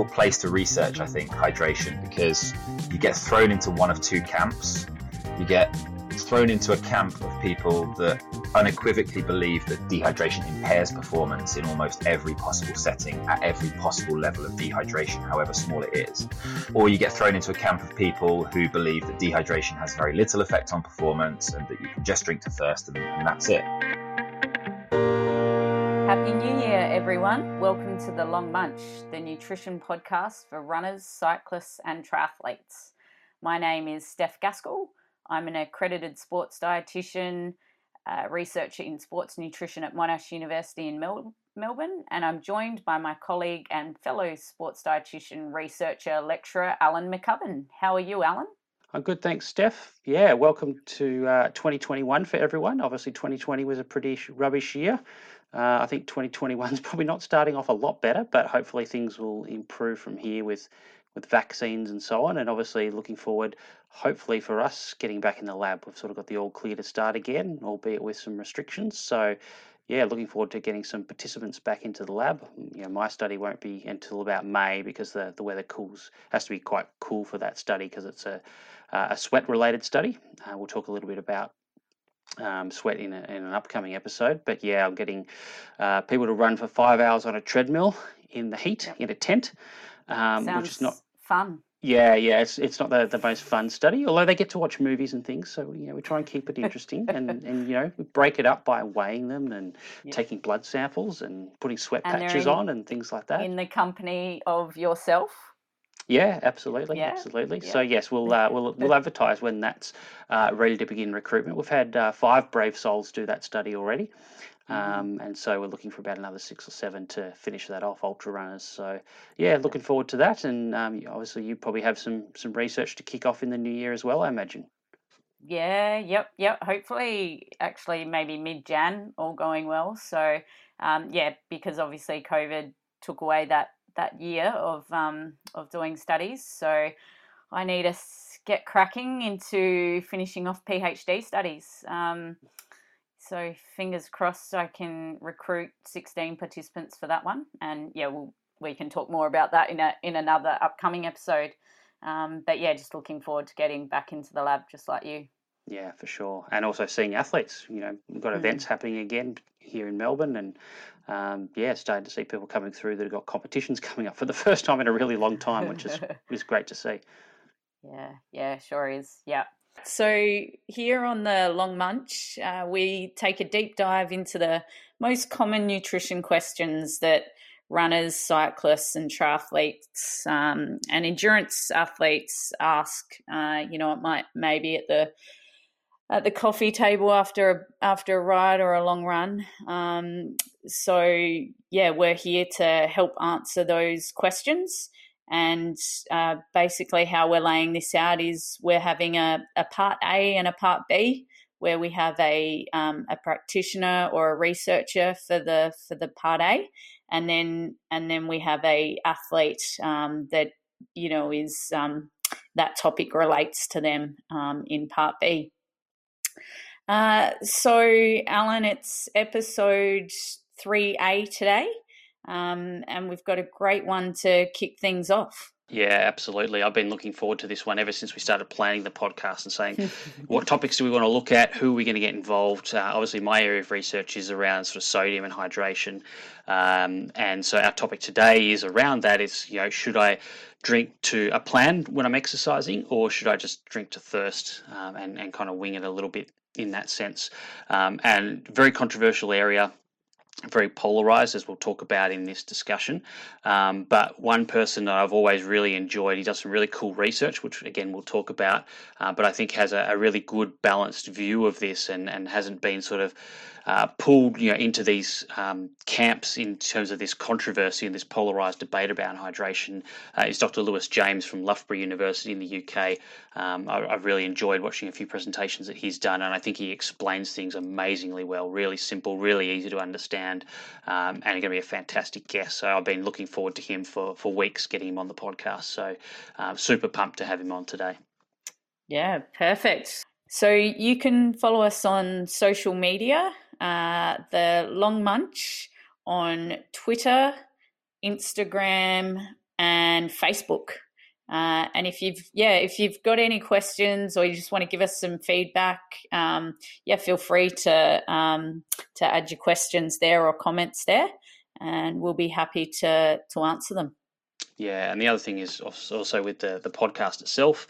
difficult place to research, I think, hydration, because you get thrown into one of two camps. You get thrown into a camp of people that unequivocally believe that dehydration impairs performance in almost every possible setting, at every possible level of dehydration, however small it is. Or you get thrown into a camp of people who believe that dehydration has very little effect on performance and that you can just drink to thirst and that's it. Happy New Year, everyone. Welcome to The Long Munch, the nutrition podcast for runners, cyclists and triathletes. My name is Steph Gaskell. I'm an accredited sports dietitian, researcher in sports nutrition at Monash University in Melbourne, and I'm joined by my colleague and fellow sports dietitian, researcher, lecturer, Alan McCubbin. How are you, Alan? I'm good, thanks, Steph. Yeah, welcome to 2021 for everyone. Obviously, 2020 was a pretty rubbish year. I think 2021 is probably not starting off a lot better, but hopefully things will improve from here with vaccines and so on, and obviously looking forward, hopefully for us, getting back in the lab. We've sort of got the all clear to start again, albeit with some restrictions. So yeah, looking forward to getting some participants back into the lab. You know, my study won't be until about May because the weather cools, has to be quite cool for that study because it's a sweat related study. We'll talk a little bit about sweat in an upcoming episode, but yeah, I'm getting people to run for 5 hours on a treadmill in the heat in a tent. Which is not fun. Yeah, it's not the most fun study, although they get to watch movies and things, so you know, we try and keep it interesting and you know, we break it up by weighing them and taking blood samples and putting sweat patches on and things like that. In the company of yourself. Yeah, absolutely, Yeah. So yes, we'll advertise when that's ready to begin recruitment. We've had 5 brave souls do that study already. And so we're looking for about another 6 or 7 to finish that off, ultra runners. So yeah, looking forward to that. And obviously you probably have some research to kick off in the new year as well, I imagine. Yeah, yep. Hopefully, actually, maybe mid-Jan, all going well. So because obviously COVID took away that year of doing studies. So I need to get cracking into finishing off PhD studies. So fingers crossed I can recruit 16 participants for that one. And yeah, we can talk more about that in another upcoming episode. But yeah, just looking forward to getting back into the lab just like you. Yeah, for sure. And also seeing athletes, you know, we've got events happening again here in Melbourne and starting to see people coming through that have got competitions coming up for the first time in a really long time, which is great to see. Yeah, sure is. Yeah. So here on The Long Munch, we take a deep dive into the most common nutrition questions that runners, cyclists and triathletes and endurance athletes ask. It might maybe at the coffee table after a ride or a long run. We're here to help answer those questions. And basically how we're laying this out is we're having a part A and a part B where we have a practitioner or a researcher for the part A, and then we have a athlete that is that topic relates to them in part B. So Alan, it's episode 3A today. And we've got a great one to kick things off. Yeah, absolutely. I've been looking forward to this one ever since we started planning the podcast and saying what topics do we want to look at, who are we going to get involved. Obviously, my area of research is around sort of sodium and hydration. And so our topic today is around that is, you know, should I drink to a plan when I'm exercising or should I just drink to thirst and kind of wing it a little bit in that sense? And very controversial area. Very polarized, as we'll talk about in this discussion. But one person that I've always really enjoyed, he does some really cool research, which again we'll talk about, but I think has a really good balanced view of this and hasn't been sort of pulled into these camps in terms of this controversy and this polarized debate about hydration. Is Dr. Lewis James from Loughborough University in the UK. I've really enjoyed watching a few presentations that he's done, and I think he explains things amazingly well, really simple, really easy to understand. And going to be a fantastic guest. So I've been looking forward to him for weeks, getting him on the podcast. So super pumped to have him on today. Yeah, perfect. So you can follow us on social media, The Long Munch on Twitter, Instagram and Facebook. And if you've got any questions or you just want to give us some feedback, feel free to add your questions there or comments there, and we'll be happy to answer them. Yeah, and the other thing is also with the podcast itself,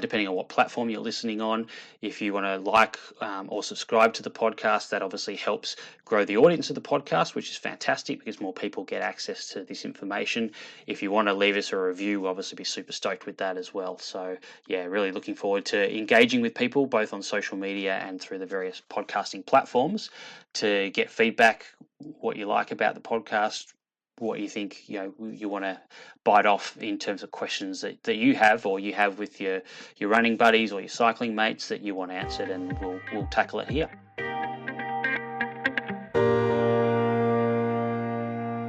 depending on what platform you're listening on, if you want to or subscribe to the podcast, that obviously helps grow the audience of the podcast, which is fantastic because more people get access to this information. If you want to leave us a review, we'll obviously be super stoked with that as well. So, yeah, really looking forward to engaging with people both on social media and through the various podcasting platforms to get feedback, what you like about the podcast, what you think you want to bite off in terms of questions that you have or you have with your running buddies or your cycling mates that you want answered, and we'll tackle it here.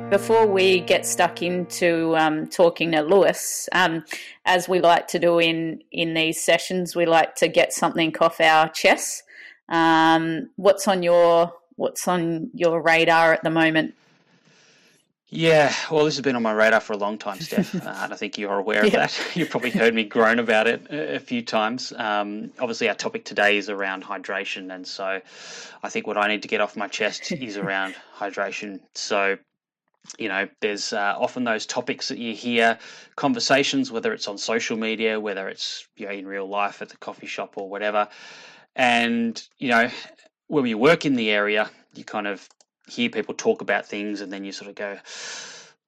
Before we get stuck into talking to Lewis, as we like to do in these sessions, we like to get something off our chest. What's on your radar at the moment? Yeah, well, this has been on my radar for a long time, Steph, and I think you're aware of that. You've probably heard me groan about it a few times. Obviously, our topic today is around hydration, and so I think what I need to get off my chest is around hydration. So, there's often those topics that you hear, conversations, whether it's on social media, whether it's in real life at the coffee shop or whatever. And, when we work in the area, you kind of hear people talk about things and then you sort of go,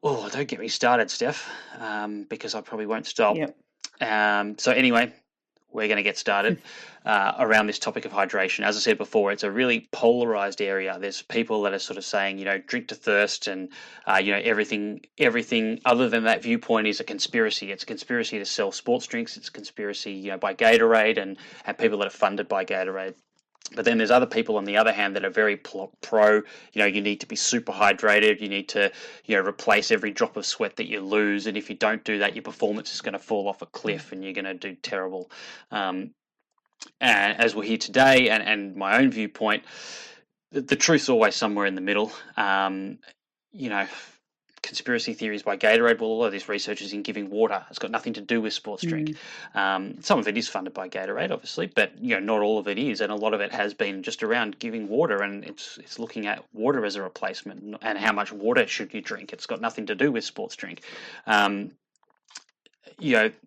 oh, don't get me started, Steph, because I probably won't stop. Yep. So anyway, we're going to get started around this topic of hydration. As I said before, it's a really polarized area. There's people that are sort of saying, drink to thirst and, everything other than that viewpoint is a conspiracy. It's a conspiracy to sell sports drinks. It's a conspiracy, by Gatorade and people that are funded by Gatorade. But then there's other people, on the other hand, that are very pro, you need to be super hydrated. You need to, replace every drop of sweat that you lose. And if you don't do that, your performance is going to fall off a cliff and you're going to do terrible. And as we're here today and my own viewpoint, the truth's always somewhere in the middle. Conspiracy theories by Gatorade, well, a lot of this research is in giving water. It's got nothing to do with sports drink. Some of it is funded by Gatorade, obviously, but, not all of it is. And a lot of it has been just around giving water, and it's looking at water as a replacement and how much water should you drink. It's got nothing to do with sports drink. There's been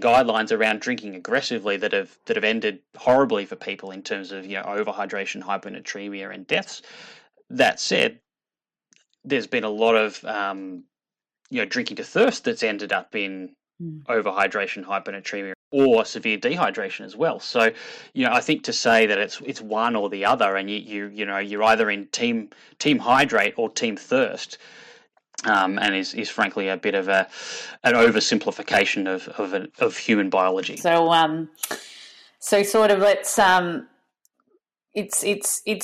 guidelines around drinking aggressively that have ended horribly for people in terms of, overhydration, hyponatremia and deaths. That said, there's been a lot of, drinking to thirst that's ended up in overhydration, hyponatremia, or severe dehydration as well. So, I think to say that it's one or the other, and you're either in team hydrate or team thirst, and is frankly a bit of an oversimplification of human biology. So, sort of let's. It's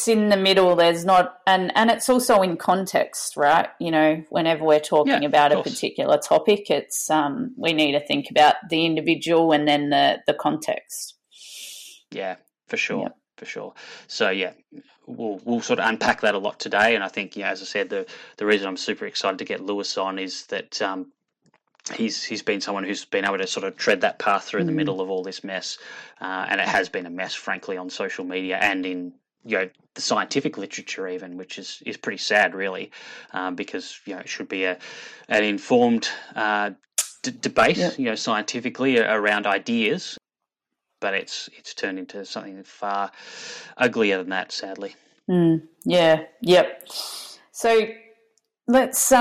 in the middle. There's not, and it's also in context, right? Whenever we're talking about a particular topic, it's we need to think about the individual and then the context. Yeah, for sure. Yep. For sure. So yeah, we'll sort of unpack that a lot today. And I think, as I said, the reason I'm super excited to get Lewis on is that he's been someone who's been able to sort of tread that path through the middle of all this mess. And it has been a mess, frankly, on social media and in, the scientific literature even, which is pretty sad really, because, it should be an informed debate, scientifically around ideas, but it's turned into something far uglier than that, sadly. Yeah. Yep. So let's,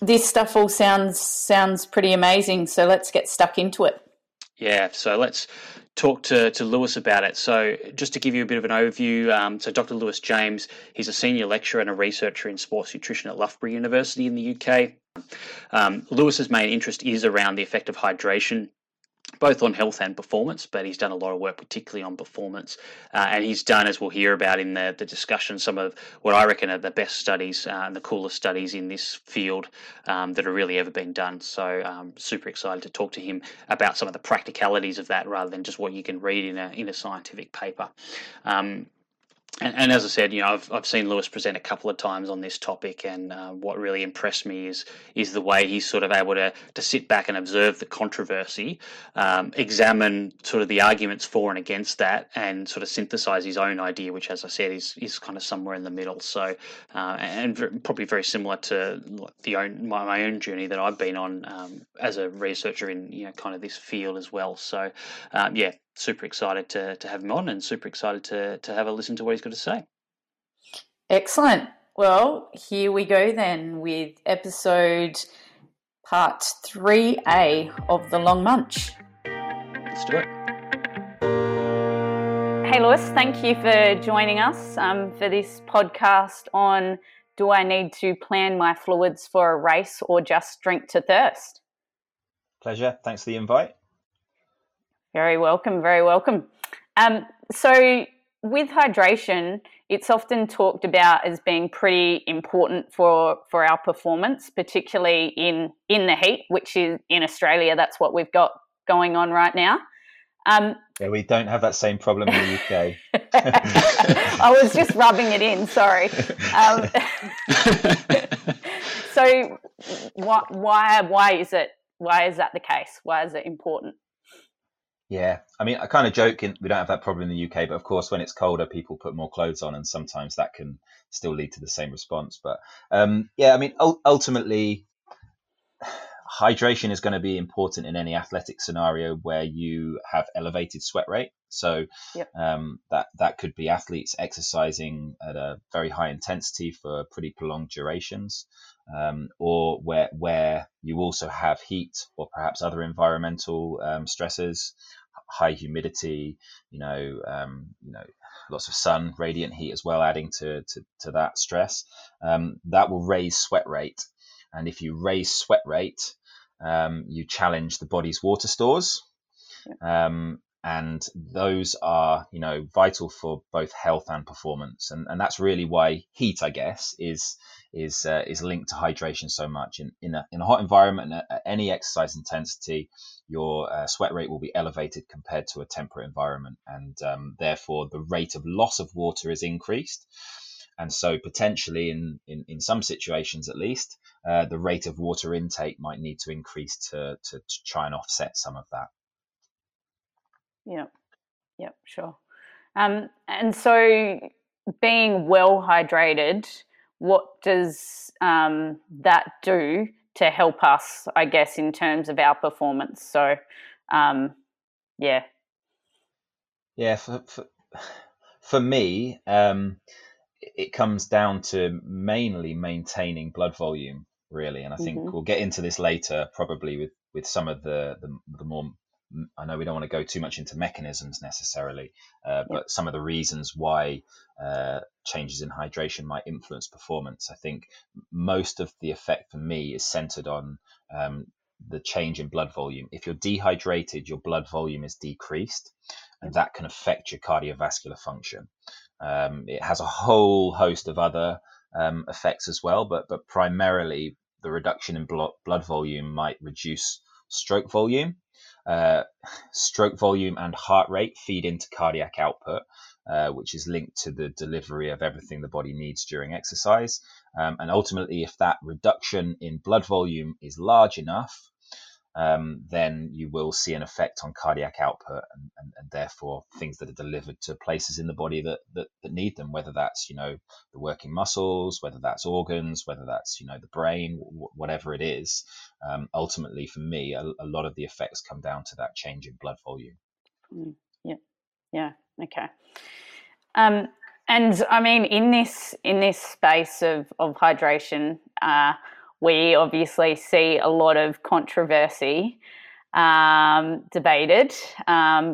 this stuff all sounds pretty amazing, so let's get stuck into it. Yeah, so let's talk to Lewis about it. So just to give you a bit of an overview, so Dr. Lewis James, he's a senior lecturer and a researcher in sports nutrition at Loughborough University in the UK. Lewis's main interest is around the effect of hydration, both on health and performance, but he's done a lot of work particularly on performance. And he's done, as we'll hear about in the discussion, some of what I reckon are the best studies and the coolest studies in this field that are really ever been done. So super excited to talk to him about some of the practicalities of that rather than just what you can read in a scientific paper. And as I said, you know, I've seen Lewis present a couple of times on this topic, and what really impressed me is the way he's sort of able to sit back and observe the controversy, examine sort of the arguments for and against that, and sort of synthesize his own idea, which, as I said, is kind of somewhere in the middle. So, and probably very similar to my own journey that I've been on as a researcher in, you know, kind of this field as well. So, yeah. Super excited to have him on, and super excited to have a listen to what he's got to say. Excellent. Well, here we go then with episode part 3A of The Long Munch. Let's do it. Hey, Lewis, thank you for joining us for this podcast on Do I Need to Plan My Fluids for a Race or Just Drink to Thirst? Pleasure. Thanks for the invite. Very welcome, very welcome. So with hydration, it's often talked about as being pretty important for our performance, particularly in the heat, which is in Australia. That's what we've got going on right now. Yeah, we don't have that same problem in the UK. I was just rubbing it in, sorry. So why is that the case? Why is it important? Yeah, I mean, I kind of joke we don't have that problem in the UK, but of course, when it's colder, people put more clothes on, and sometimes that can still lead to the same response. But yeah, I mean, ultimately, hydration is going to be important in any athletic scenario where you have elevated sweat rate. So yep. That could be athletes exercising at a very high intensity for pretty prolonged durations, or where you also have heat or perhaps other environmental stresses, high humidity, you know, lots of sun, radiant heat as well, adding to that stress. That will raise sweat rate, and if you raise sweat rate, you challenge the body's water stores. Yeah. And those are, you know, vital for both health and performance, and that's really why heat, I guess, is linked to hydration so much. In a hot environment, at any exercise intensity, your sweat rate will be elevated compared to a temperate environment, and therefore the rate of loss of water is increased, and so potentially in some situations at least, the rate of water intake might need to increase to try and offset some of that. Yep, sure. And so being well hydrated, what does that do to help us, I guess, in terms of our performance? So, yeah. Yeah, for me, it comes down to mainly maintaining blood volume, really. And I think we'll get into this later probably with some of the more... I know we don't want to go too much into mechanisms necessarily, but some of the reasons why changes in hydration might influence performance. I think most of the effect for me is centered on the change in blood volume. If you're dehydrated, your blood volume is decreased, and that can affect your cardiovascular function. It has a whole host of other effects as well, but primarily the reduction in blood volume might reduce stroke volume. Stroke volume and heart rate feed into cardiac output, which is linked to the delivery of everything the body needs during exercise. And ultimately, if that reduction in blood volume is large enough, then you will see an effect on cardiac output and therefore things that are delivered to places in the body that need them, whether that's, you know, the working muscles, whether that's organs, whether that's, you know, the brain, whatever it is. Ultimately, for me, a lot of the effects come down to that change in blood volume. Yeah. Okay. And I mean, in this space of hydration, we obviously see a lot of controversy debated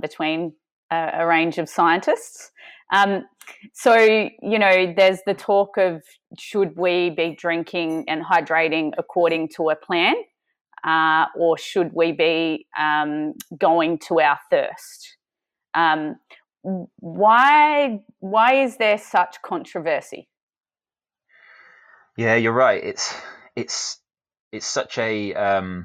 between a range of scientists. So, you know, there's the talk of should we be drinking and hydrating according to a plan, or should we be going to our thirst? Why is there such controversy? Yeah, you're right. It's such a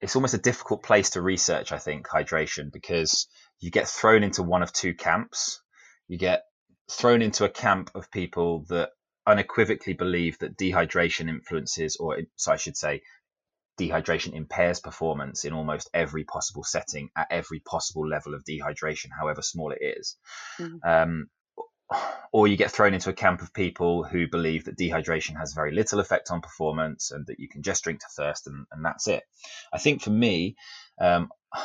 it's almost a difficult place to research, I think, hydration, because you get thrown into one of two camps. You get thrown into a camp of people that unequivocally believe that dehydration influences, or so I should say, dehydration impairs performance in almost every possible setting at every possible level of dehydration, however small it is. Mm-hmm. Or you get thrown into a camp of people who believe that dehydration has very little effect on performance and that you can just drink to thirst and that's it. I think for me,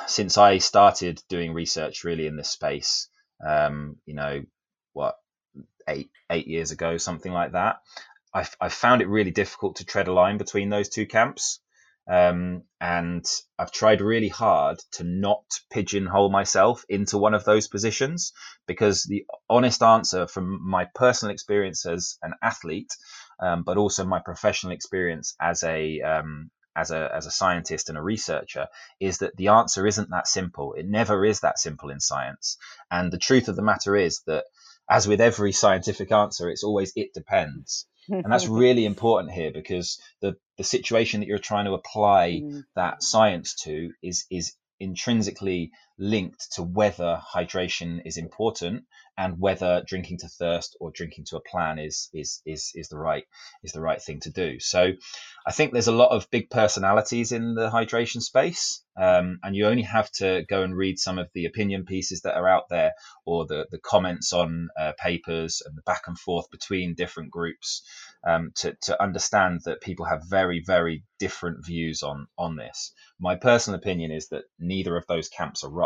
since I started doing research really in this space, you know, what, eight years ago, something like that, I've found it really difficult to tread a line between those two camps. And I've tried really hard to not pigeonhole myself into one of those positions, because the honest answer from my personal experience as an athlete, but also my professional experience as a scientist and a researcher, is that the answer isn't that simple. It never is that simple in science. And the truth of the matter is that, as with every scientific answer, it's always, it depends. And that's really important here, because the situation that you're trying to apply that science to is intrinsically linked to whether hydration is important and whether drinking to thirst or drinking to a plan is the right thing to do. So I think there's a lot of big personalities in the hydration space, and you only have to go and read some of the opinion pieces that are out there, or the comments on papers and the back and forth between different groups, to understand that people have very, very different views on this. My personal opinion is that neither of those camps are right.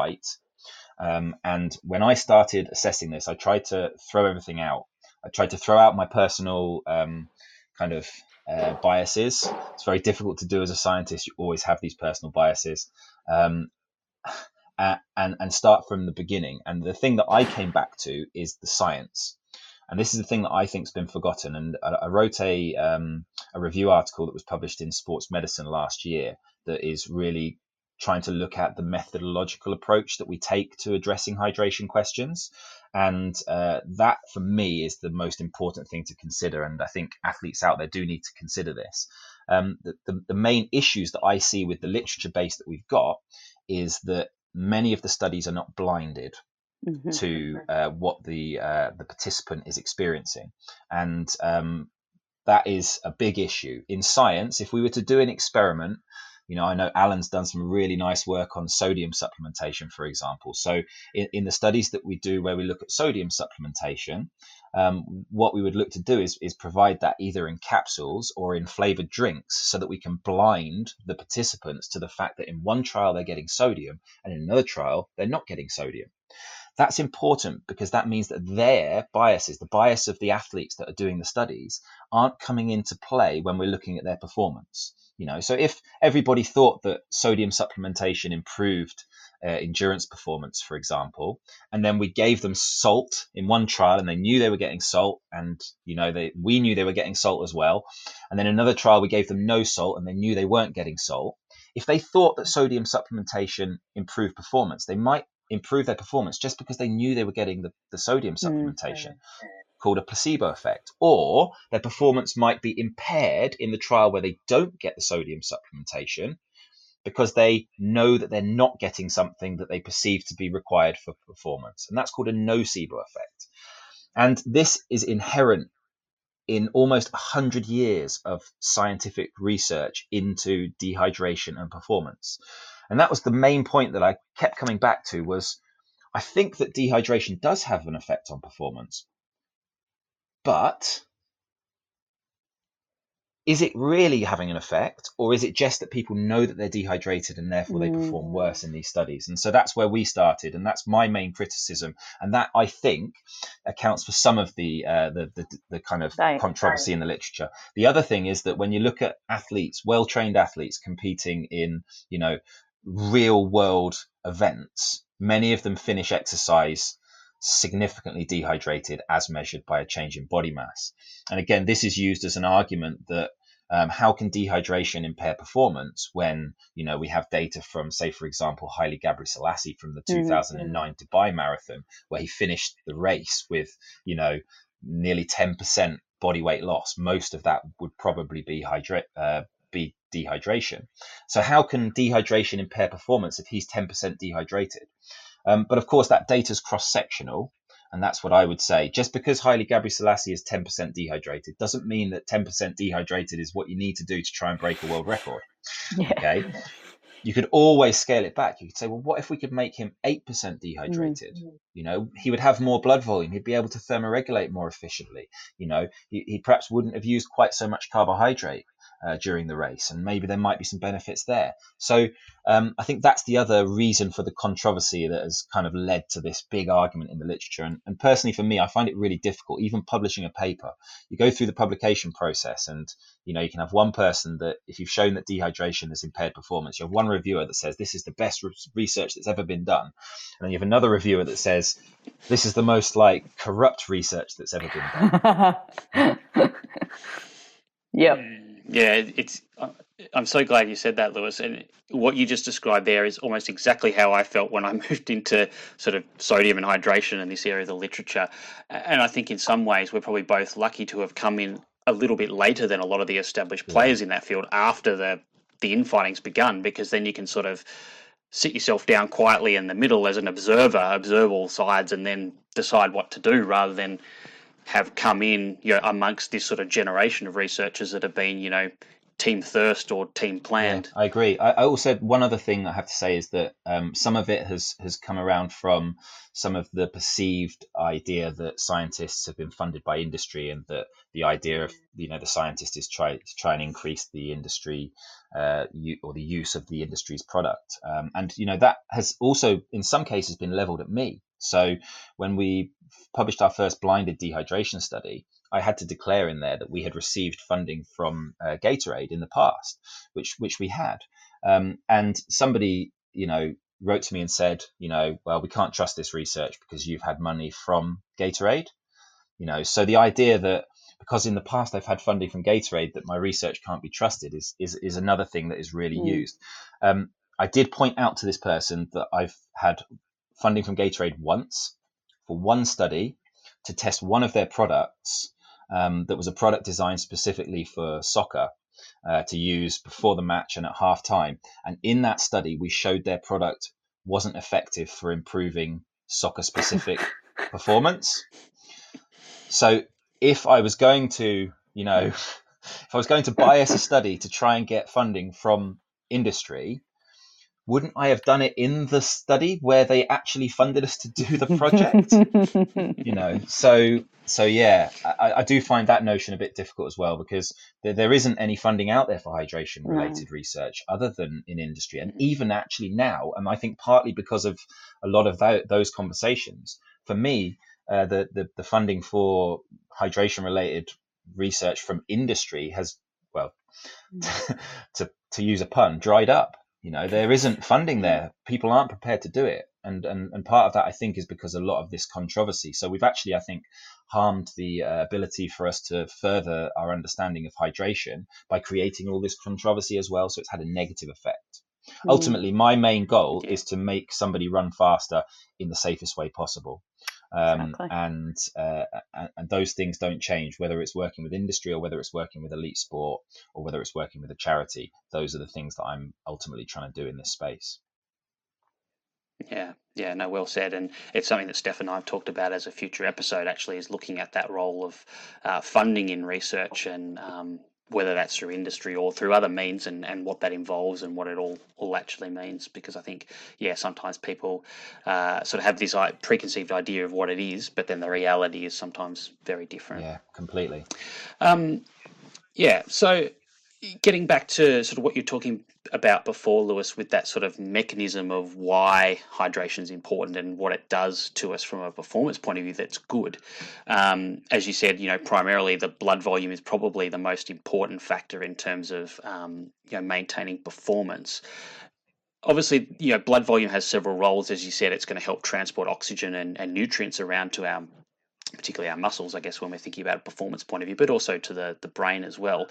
And when I started assessing this, I tried to throw everything out. I tried to throw out my personal biases. It's very difficult to do as a scientist. You always have these personal biases, and start from the beginning. And the thing that I came back to is the science. And this is the thing that I think has been forgotten. And I wrote a review article that was published in Sports Medicine last year that is really trying to look at the methodological approach that we take to addressing hydration questions. And that, for me, is the most important thing to consider. And I think athletes out there do need to consider this. The main issues that I see with the literature base that we've got is that many of the studies are not blinded to what the participant is experiencing. And that is a big issue. In science, if we were to do an experiment, you know, I know Alan's done some really nice work on sodium supplementation, for example. So in the studies that we do where we look at sodium supplementation, what we would look to do is provide that either in capsules or in flavored drinks, so that we can blind the participants to the fact that in one trial they're getting sodium and in another trial they're not getting sodium. That's important, because that means that their biases, the bias of the athletes that are doing the studies, aren't coming into play when we're looking at their performance. You know, so if everybody thought that sodium supplementation improved endurance performance, for example, and then we gave them salt in one trial and they knew they were getting salt, and, you know, we knew they were getting salt as well, and then another trial we gave them no salt and they knew they weren't getting salt, if they thought that sodium supplementation improved performance, they might improve their performance just because they knew they were getting the sodium supplementation, called a placebo effect. Or their performance might be impaired in the trial where they don't get the sodium supplementation, because they know that they're not getting something that they perceive to be required for performance. And that's called a nocebo effect. And this is inherent in almost 100 years of scientific research into dehydration and performance. And that was the main point that I kept coming back to, was I think that dehydration does have an effect on performance. But is it really having an effect, or is it just that people know that they're dehydrated and therefore they perform worse in these studies? And so that's where we started, and that's my main criticism, and that, I think, accounts for some of the kind of controversy in the literature. The other thing is that when you look at athletes, well-trained athletes competing in, you know, real-world events, many of them finish exercise significantly dehydrated as measured by a change in body mass. And again, this is used as an argument that how can dehydration impair performance when, you know, we have data from, say, for example, Haile Gebrselassie from the 2009 Dubai Marathon, where he finished the race with, you know, nearly 10% body weight loss. Most of that would probably be dehydration. So how can dehydration impair performance if he's 10% dehydrated? But of course, that data is cross-sectional, And that's what I would say. Just because Haile Gebrselassie is 10% dehydrated doesn't mean that 10% dehydrated is what you need to do to try and break a world record. Yeah. Okay. You could always scale it back. You could say, well, what if we could make him 8% dehydrated? Mm-hmm. You know, he would have more blood volume. He'd be able to thermoregulate more efficiently. You know, he perhaps wouldn't have used quite so much carbohydrate during the race, and maybe there might be some benefits there. So I think that's the other reason for the controversy that has kind of led to this big argument in the literature. And personally, for me, I find it really difficult, even publishing a paper. You go through the publication process and, you know, you can have one person that, if you've shown that dehydration has impaired performance, you have one reviewer that says, this is the best research that's ever been done. And then you have another reviewer that says, this is the most like corrupt research that's ever been done. Yep. Yeah, I'm so glad you said that, Lewis. And what you just described there is almost exactly how I felt when I moved into sort of sodium and hydration in this area of the literature. And I think in some ways we're probably both lucky to have come in a little bit later than a lot of the established players in that field after the infighting's begun, because then you can sort of sit yourself down quietly in the middle as an observer, observe all sides and then decide what to do, rather than have come in, you know, amongst this sort of generation of researchers that have been, you know, team thirst or team planned. Yeah, I agree. I also, one other thing I have to say is that some of it has come around from some of the perceived idea that scientists have been funded by industry, and that the idea of, you know, the scientist is try and increase the industry or the use of the industry's product. And, you know, that has also in some cases been leveled at me. So when we published our first blinded dehydration study, I had to declare in there that we had received funding from Gatorade in the past, which we had. And somebody, you know, wrote to me and said, you know, well, we can't trust this research because you've had money from Gatorade. You know, so the idea that because in the past I've had funding from Gatorade that my research can't be trusted is another thing that is really used. I did point out to this person that I've had funding from Gatorade once for one study to test one of their products that was a product designed specifically for soccer to use before the match and at half time. And in that study, we showed their product wasn't effective for improving soccer specific performance. So if I was going to, you know, if I was going to bias a study to try and get funding from industry, wouldn't I have done it in the study where they actually funded us to do the project? You know, so yeah, I do find that notion a bit difficult as well, because there isn't any funding out there for hydration related research other than in industry. And even actually now, and I think partly because of a lot of those conversations, for me, the funding for hydration related research from industry has, well, to use a pun, dried up. You know, there isn't funding there. People aren't prepared to do it. And part of that, I think, is because a lot of this controversy. So we've actually, I think, harmed the ability for us to further our understanding of hydration by creating all this controversy as well. So it's had a negative effect. Mm. Ultimately, my main goal is to make somebody run faster in the safest way possible. Exactly. And those things don't change, whether it's working with industry or whether it's working with elite sport or whether it's working with a charity. Those are the things that I'm ultimately trying to do in this space. Yeah, no, well said. And it's something that Steph and I have talked about as a future episode, actually, is looking at that role of funding in research, and whether that's through industry or through other means, and what that involves and what it all actually means. Because I think, yeah, sometimes people sort of have this preconceived idea of what it is, but then the reality is sometimes very different. Yeah, completely. So getting back to sort of what you're talking about before, Lewis, with that sort of mechanism of why hydration is important and what it does to us from a performance point of view that's good. As you said, you know, primarily the blood volume is probably the most important factor in terms of, you know, maintaining performance. Obviously, you know, blood volume has several roles. As you said, it's going to help transport oxygen and nutrients around to our, particularly our muscles, I guess, when we're thinking about a performance point of view, but also to the brain as well.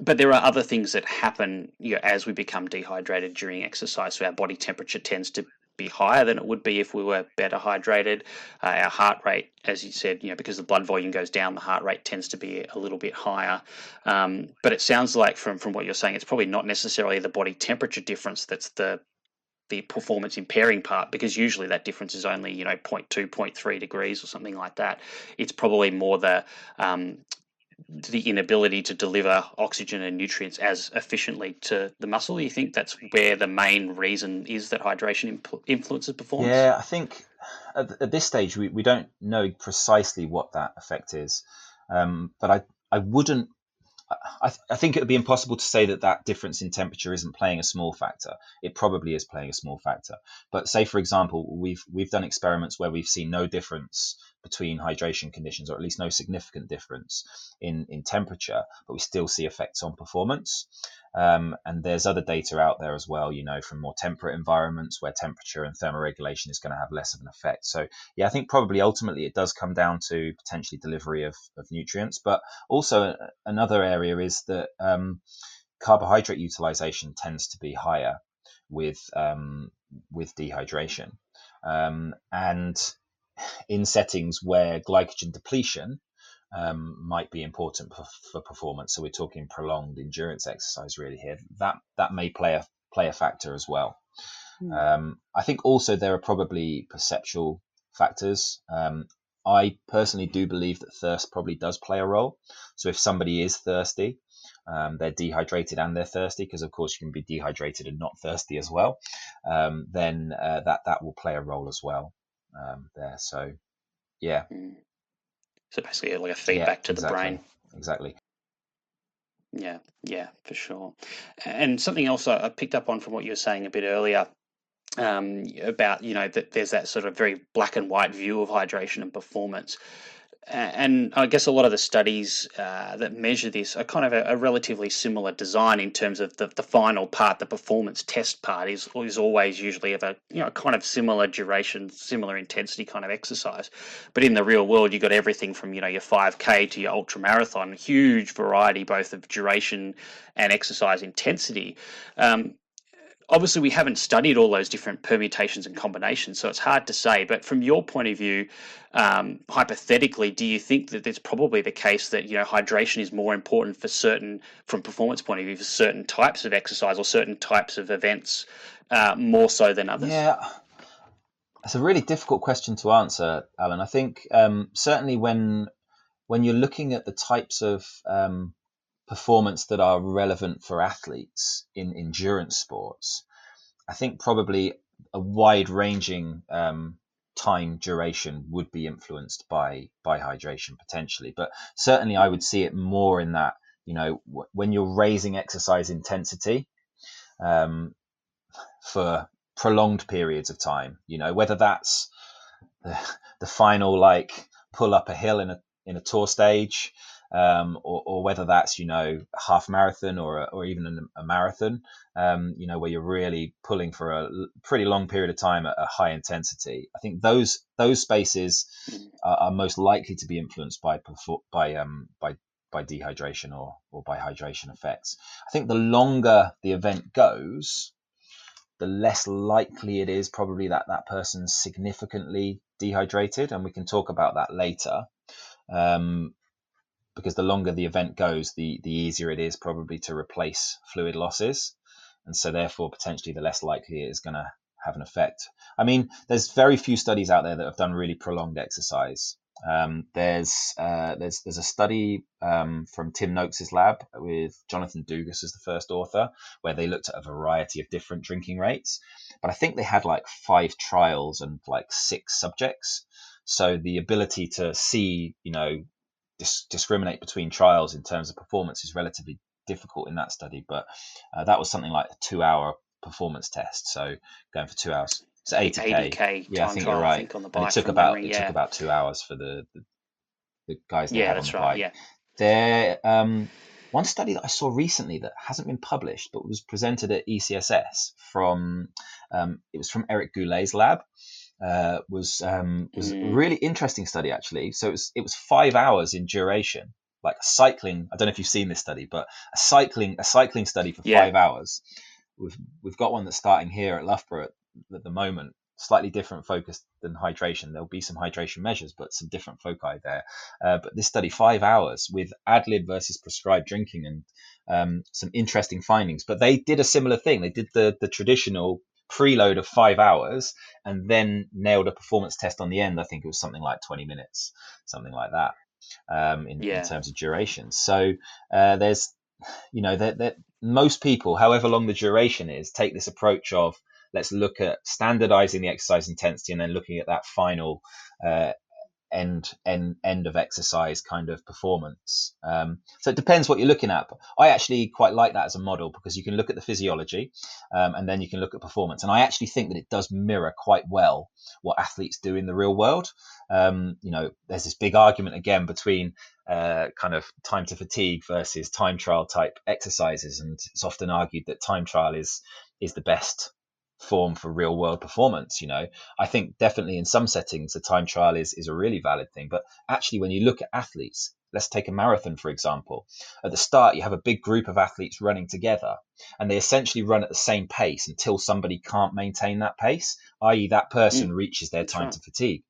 But there are other things that happen, you know, as we become dehydrated during exercise. So our body temperature tends to be higher than it would be if we were better hydrated. Our heart rate, as you said, you know, because the blood volume goes down, the heart rate tends to be a little bit higher. But it sounds like from what you're saying, it's probably not necessarily the body temperature difference that's the the performance impairing part, because usually that difference is only, 0.2, 0.3 degrees or something like that. It's probably more the inability to deliver oxygen and nutrients as efficiently to the muscle. You think that's where the main reason is that hydration influences performance? Yeah, I think at this stage we don't know precisely what that effect is, but I think it would be impossible to say that difference in temperature isn't playing a small factor. It probably is playing a small factor. But say, for example, we've done experiments where we've seen no difference between hydration conditions, or at least no significant difference in temperature, but we still see effects on performance. And there's other data out there as well, from more temperate environments where temperature and thermoregulation is going to have less of an effect. So, yeah, I think probably ultimately it does come down to potentially delivery of nutrients. But also another area is that carbohydrate utilization tends to be higher with dehydration. And in settings where glycogen depletion might be important for performance, so we're talking prolonged endurance exercise really here, that may play a factor as well. I think also there are probably perceptual factors. I personally do believe that thirst probably does play a role. So if somebody is thirsty, they're dehydrated and they're thirsty, because of course you can be dehydrated and not thirsty as well, then that will play a role as well. There, so yeah. So basically like a feedback to the brain. Exactly. Yeah, for sure. And something else I picked up on from what you were saying a bit earlier, about, that there's that sort of very black and white view of hydration and performance. And I guess a lot of the studies that measure this are kind of a relatively similar design in terms of the final part, the performance test part is always usually of a kind of similar duration, similar intensity kind of exercise. But in the real world, you've got everything from your 5K to your ultra marathon, huge variety both of duration and exercise intensity. Obviously, we haven't studied all those different permutations and combinations, so it's hard to say. But from your point of view, hypothetically, do you think that it's probably the case that hydration is more important for certain, from performance point of view, for certain types of exercise or certain types of events more so than others? Yeah, that's a really difficult question to answer, Alan. I think certainly when you're looking at the types of performance that are relevant for athletes in endurance sports, I think probably a wide-ranging time duration would be influenced by hydration potentially. But certainly I would see it more in that, when you're raising exercise intensity for prolonged periods of time, whether that's the final pull up a hill in a tour stage, or whether that's a half marathon or even a marathon, where you're really pulling for a pretty long period of time at a high intensity. I think those spaces are most likely to be influenced by dehydration or by hydration effects. I think the longer the event goes, the less likely it is probably that person's significantly dehydrated, and we can talk about that later. Because the longer the event goes, the easier it is probably to replace fluid losses. And so therefore, potentially the less likely it is going to have an effect. I mean, there's very few studies out there that have done really prolonged exercise. There's a study from Tim Noakes' lab with Jonathan Dugas as the first author, where they looked at a variety of different drinking rates. But I think they had 5 trials and 6 subjects. So the ability to see, discriminate between trials in terms of performance is relatively difficult in that study, but that was something like a 2-hour performance test, so going for 2 hours, it's 80k. Yeah, I think you're right. It took about 2 hours for the guys that had on the bike. Yeah, that's right. Yeah, one study that I saw recently that hasn't been published but was presented at ECSS from Eric Goulet's lab. Was a really interesting study actually. So it was 5 hours in duration, like cycling. I don't know if you've seen this study, but a cycling study for 5 hours. We've got one that's starting here at Loughborough at the moment. Slightly different focus than hydration. There'll be some hydration measures, but some different foci there. But this study, 5 hours with ad lib versus prescribed drinking, and some interesting findings. But they did a similar thing. They did the traditional preload of 5 hours and then nailed a performance test on the end. I think it was something like 20 minutes, something like that, in terms of duration. So there's, you know, that most people, however long the duration is, take this approach of let's look at standardizing the exercise intensity and then looking at that final end of exercise kind of performance. So it depends what you're looking at. I actually quite like that as a model because you can look at the physiology and then you can look at performance. And I actually think that it does mirror quite well what athletes do in the real world. You know, there's this big argument again between kind of time to fatigue versus time trial type exercises. And it's often argued that time trial is the best form for real world performance. You know, I think definitely in some settings a time trial is a really valid thing, but actually when you look at athletes, let's take a marathon for example, at the start you have a big group of athletes running together and they essentially run at the same pace until somebody can't maintain that pace, i.e. that person reaches their time to fatigue.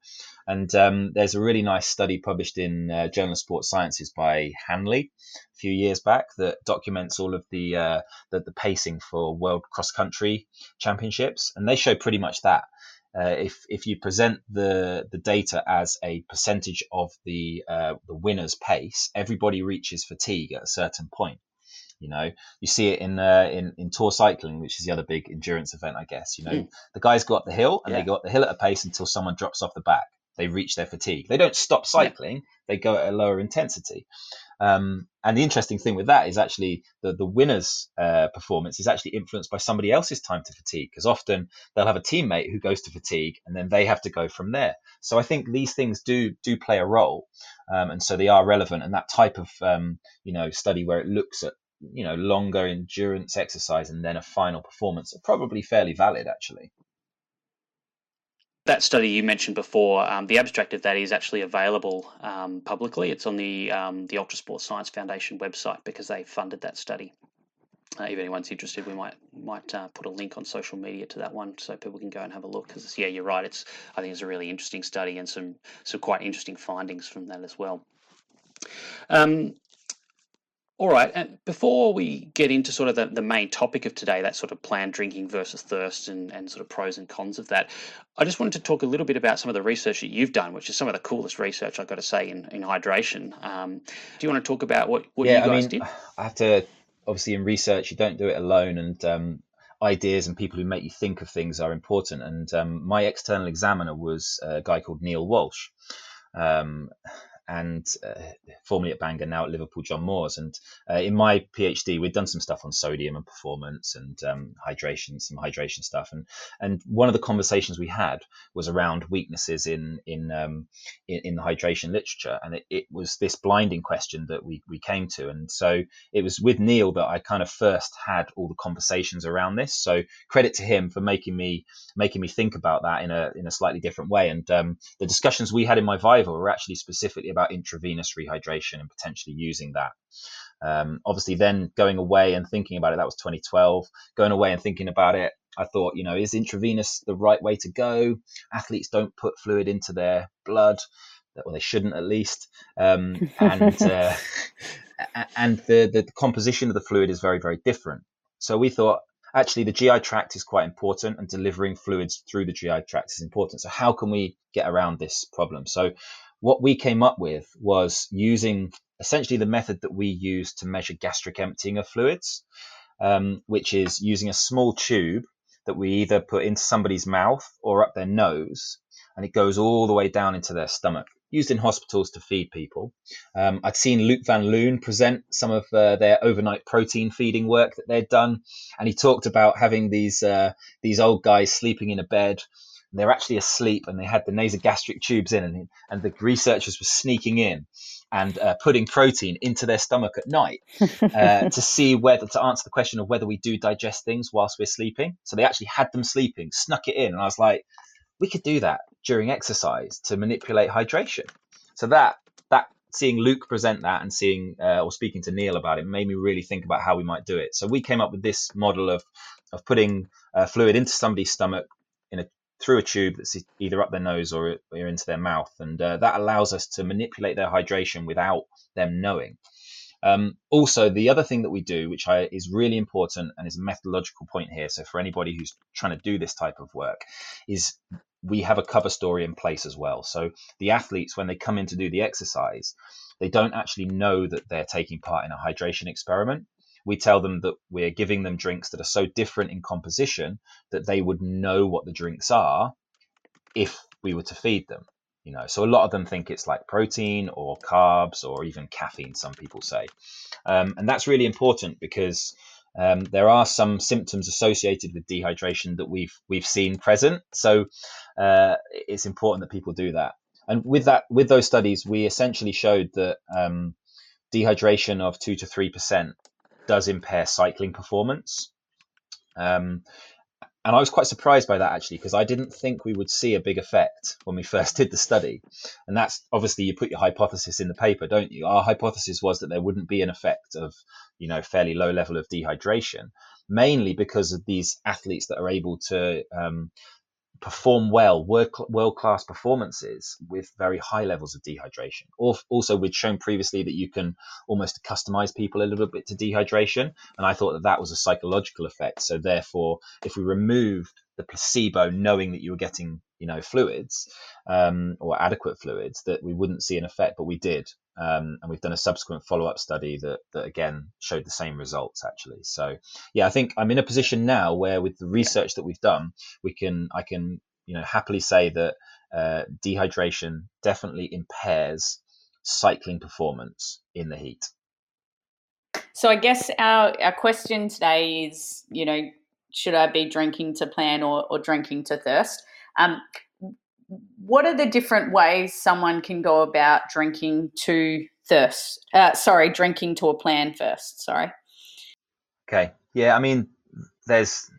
And there's a really nice study published in Journal of Sports Sciences by Hanley a few years back that documents all of the pacing for World Cross Country Championships. And they show pretty much that if you present the data as a percentage of the winner's pace, everybody reaches fatigue at a certain point. You know, you see it in tour cycling, which is the other big endurance event, I guess. You know, the guys go up the hill and they go up the hill at a pace until someone drops off the back. They reach their fatigue. They don't stop cycling. They go at a lower intensity. And the interesting thing with that is actually the winner's performance is actually influenced by somebody else's time to fatigue, because often they'll have a teammate who goes to fatigue and then they have to go from there. So I think these things do play a role. And so they are relevant. And that type of, study where it looks at, you know, longer endurance exercise and then a final performance are probably fairly valid, actually. That study you mentioned before, the abstract of that is actually available publicly. It's on the Ultra Sports Science Foundation website because they funded that study. If anyone's interested, we might put a link on social media to that one so people can go and have a look. Because yeah, you're right. I think it's a really interesting study and some quite interesting findings from that as well. All right, and before we get into sort of the main topic of today, that sort of planned drinking versus thirst and sort of pros and cons of that, I just wanted to talk a little bit about some of the research that you've done, which is some of the coolest research, I've got to say, in hydration. Do you want to talk about what you guys did? I have to, obviously in research, you don't do it alone, and ideas and people who make you think of things are important. And my external examiner was a guy called Neil Walsh. And formerly at Bangor, now at Liverpool John Moores. And in my PhD, we'd done some stuff on sodium and performance and hydration, some hydration stuff. And one of the conversations we had was around weaknesses in the hydration literature. And it was this blinding question that we came to. And so it was with Neil that I kind of first had all the conversations around this. So credit to him for making me think about that in a slightly different way. And the discussions we had in my Viva were actually specifically about intravenous rehydration and potentially using that. Obviously then going away and thinking about it, that was 2012, going away and thinking about it, I thought, you know, is intravenous the right way to go? Athletes don't put fluid into their blood, well, they shouldn't at least. And the composition of the fluid is very, very different. So we thought, actually, the GI tract is quite important and delivering fluids through the GI tract is important. So how can we get around this problem? So what we came up with was using essentially the method that we use to measure gastric emptying of fluids, which is using a small tube that we either put into somebody's mouth or up their nose, and it goes all the way down into their stomach, used in hospitals to feed people. I'd seen Luke Van Loon present some of their overnight protein feeding work that they'd done, and he talked about having these old guys sleeping in a bed. They're actually asleep and they had the nasogastric tubes in, and the researchers were sneaking in and putting protein into their stomach at night to see whether to answer the question of whether we do digest things whilst we're sleeping. So they actually had them sleeping, snuck it in. And I was like, we could do that during exercise to manipulate hydration. So that seeing Luke present that and seeing or speaking to Neil about it made me really think about how we might do it. So we came up with this model of putting fluid into somebody's stomach through a tube that's either up their nose or into their mouth. And that allows us to manipulate their hydration without them knowing. Also, the other thing that we do, which is really important and is a methodological point here, so for anybody who's trying to do this type of work, is we have a cover story in place as well. So the athletes, when they come in to do the exercise, they don't actually know that they're taking part in a hydration experiment. We tell them that we're giving them drinks that are so different in composition that they would know what the drinks are if we were to feed them. You know, so a lot of them think it's like protein or carbs or even caffeine, some people say. And that's really important because there are some symptoms associated with dehydration that we've seen present. So it's important that people do that. And with those studies, we essentially showed that dehydration of 2 to 3% does impair cycling performance. And I was quite surprised by that, actually, because I didn't think we would see a big effect when we first did the study. And that's obviously, you put your hypothesis in the paper, don't you? Our hypothesis was that there wouldn't be an effect of, you know, fairly low level of dehydration, mainly because of these athletes that are able to perform well, world-class performances with very high levels of dehydration. Also, we'd shown previously that you can almost customize people a little bit to dehydration. And I thought that that was a psychological effect. So therefore, if we removed the placebo, knowing that you were getting, you know, fluids or adequate fluids, that we wouldn't see an effect, but we did. And we've done a subsequent follow-up study that again showed the same results, actually. So yeah, I think I'm in a position now where, with the research that we've done, I can you know, happily say that dehydration definitely impairs cycling performance in the heat. So I guess our question today is, you know, should I be drinking to plan or drinking to thirst? What are the different ways someone can go about drinking to thirst? Drinking to a plan first. Okay. Yeah. I mean, there's,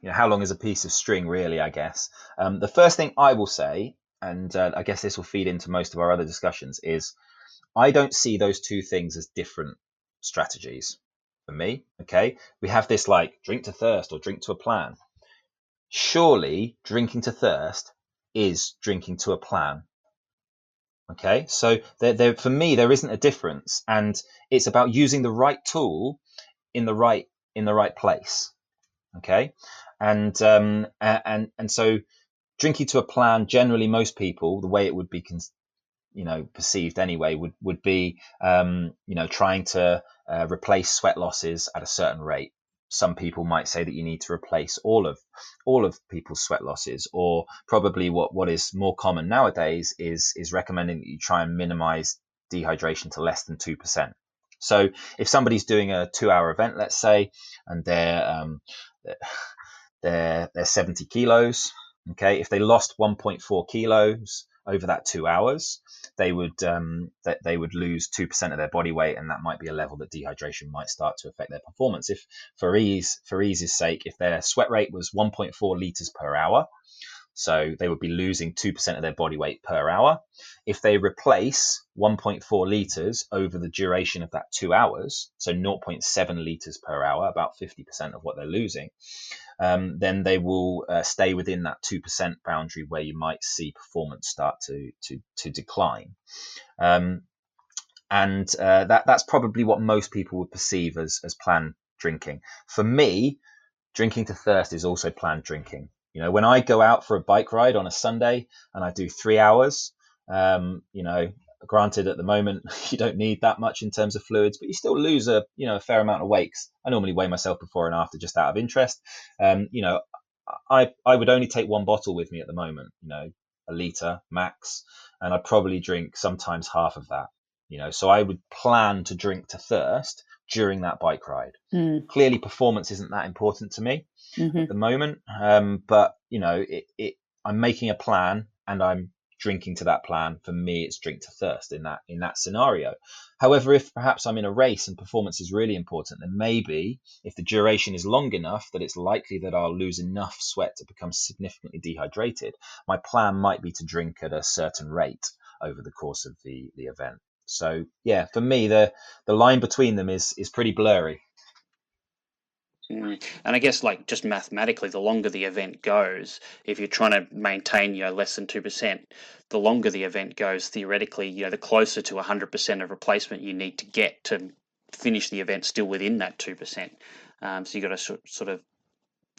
you know, how long is a piece of string, really, I guess. The first thing I will say, and I guess this will feed into most of our other discussions, is I don't see those two things as different strategies for me. Okay. We have this like drink to thirst or drink to a plan. Surely drinking to thirst is drinking to a plan. Okay, so there, for me, there isn't a difference, and it's about using the right tool in the right place. Okay, and so drinking to a plan, generally, most people, the way it would be, you know, perceived anyway, would be you know, trying to replace sweat losses at a certain rate. Some people might say that you need to replace all of people's sweat losses, or probably what is more common nowadays is recommending that you try and minimize dehydration to less than 2%. So if somebody's doing a 2-hour event, let's say, and they're 70 kilos, okay, if they lost 1.4 kilos over that 2 hours, they would lose 2% of their body weight, and that might be a level that dehydration might start to affect their performance. If for ease's sake, if their sweat rate was 1.4 liters per hour, so they would be losing 2% of their body weight per hour. If they replace 1.4 liters over the duration of that 2 hours, so 0.7 liters per hour, about 50% of what they're losing, then they will stay within that 2% boundary where you might see performance start to decline. That's probably what most people would perceive as planned drinking. For me, drinking to thirst is also planned drinking. You know, when I go out for a bike ride on a Sunday and I do 3 hours, you know, granted at the moment you don't need that much in terms of fluids, but you still lose a fair amount of weight. I normally weigh myself before and after just out of interest. You know, I would only take one bottle with me at the moment, you know, a litre max, and I'd probably drink sometimes half of that, you know, so I would plan to drink to thirst during that bike ride. Clearly performance isn't that important to me at the moment, but you know, I'm making a plan and I'm drinking to that plan. For me, it's drink to thirst in that scenario. However, if perhaps I'm in a race and performance is really important, then maybe if the duration is long enough that it's likely that I'll lose enough sweat to become significantly dehydrated, my plan might be to drink at a certain rate over the course of the event. So yeah, for me, the line between them is pretty blurry. And I guess, like, just mathematically, the longer the event goes, if you're trying to maintain, you know, less than 2%, the longer the event goes, theoretically, you know, the closer to 100% of replacement you need to get to finish the event still within that 2%. So you got to sort of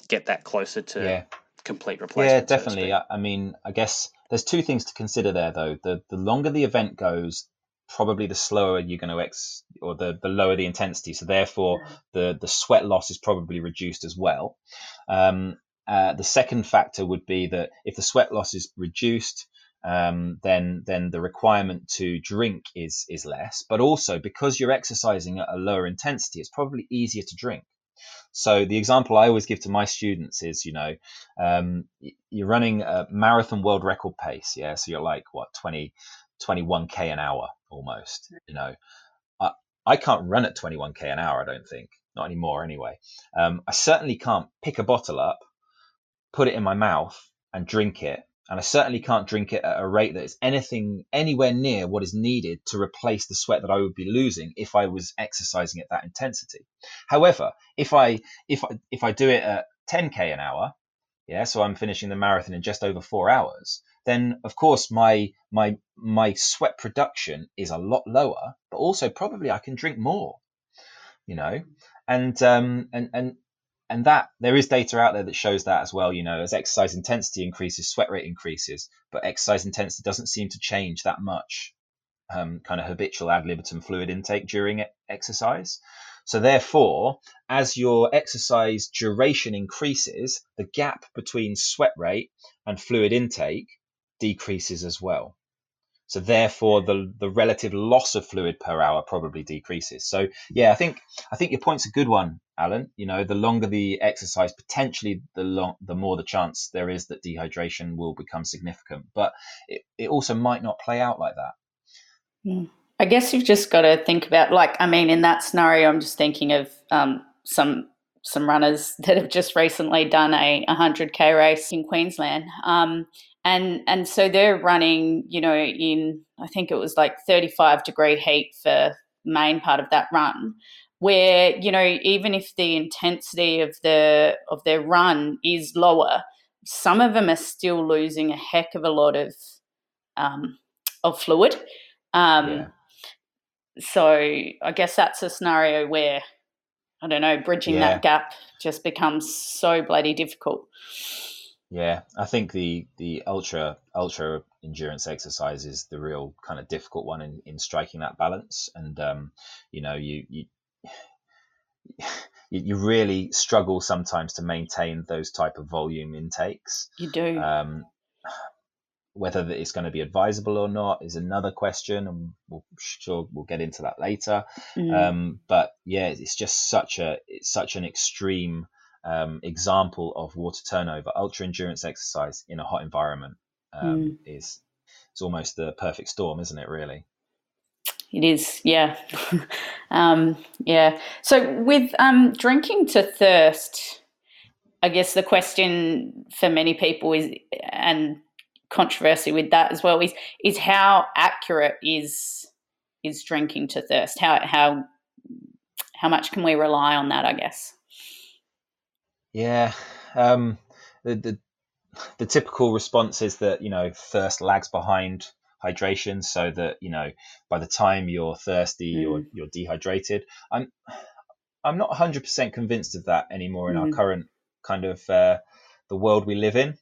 get that closer to complete replacement. Yeah, definitely. I mean, I guess there's two things to consider there, though. The longer the event goes, probably the slower you're going to the lower the intensity. So therefore, the sweat loss is probably reduced as well. The second factor would be that if the sweat loss is reduced, then the requirement to drink is less. But also, because you're exercising at a lower intensity, it's probably easier to drink. So the example I always give to my students is, you're running a marathon world record pace. Yeah. So you're like, 21K an hour almost, I can't run at 21K an hour. I don't think, not anymore. Anyway, I certainly can't pick a bottle up, put it in my mouth and drink it. And I certainly can't drink it at a rate that is anywhere near what is needed to replace the sweat that I would be losing if I was exercising at that intensity. However, if I do it at 10K an hour, so I'm finishing the marathon in just over 4 hours, then of course my sweat production is a lot lower, but also probably I can drink more, and that there is data out there that shows that as well. As exercise intensity increases, sweat rate increases, but exercise intensity doesn't seem to change that much, kind of habitual ad libitum fluid intake during exercise. So therefore, as your exercise duration increases, the gap between sweat rate and fluid intake decreases as well. So therefore, the relative loss of fluid per hour probably decreases. So yeah, I think your point's a good one, Alan. The longer the exercise, potentially the more the chance there is that dehydration will become significant. But it also might not play out like that. Yeah. I guess you've just got to think about, in that scenario, I'm just thinking of some runners that have just recently done a 100K race in Queensland. And so they're running, in, I think it was 35-degree heat for the main part of that run, where, even if the intensity of their run is lower, some of them are still losing a heck of a lot of fluid. So I guess that's a scenario where, I don't know, bridging that gap just becomes so bloody difficult. Yeah, I think the ultra endurance exercise is the real kind of difficult one in striking that balance. And, you really struggle sometimes to maintain those type of volume intakes. You do. Whether it's going to be advisable or not is another question, and we'll get into that later. But yeah, it's just such an extreme example of water turnover. Ultra endurance exercise in a hot environment is almost the perfect storm, isn't it? Really, it is. Yeah, yeah. So with drinking to thirst, I guess the question for many people is, and controversy with that as well, is how accurate is drinking to thirst? How much can we rely on that, I guess? Yeah, the typical response is that thirst lags behind hydration, so that by the time you're thirsty, you're dehydrated. I'm not 100% convinced of that anymore in our current kind of the world we live in.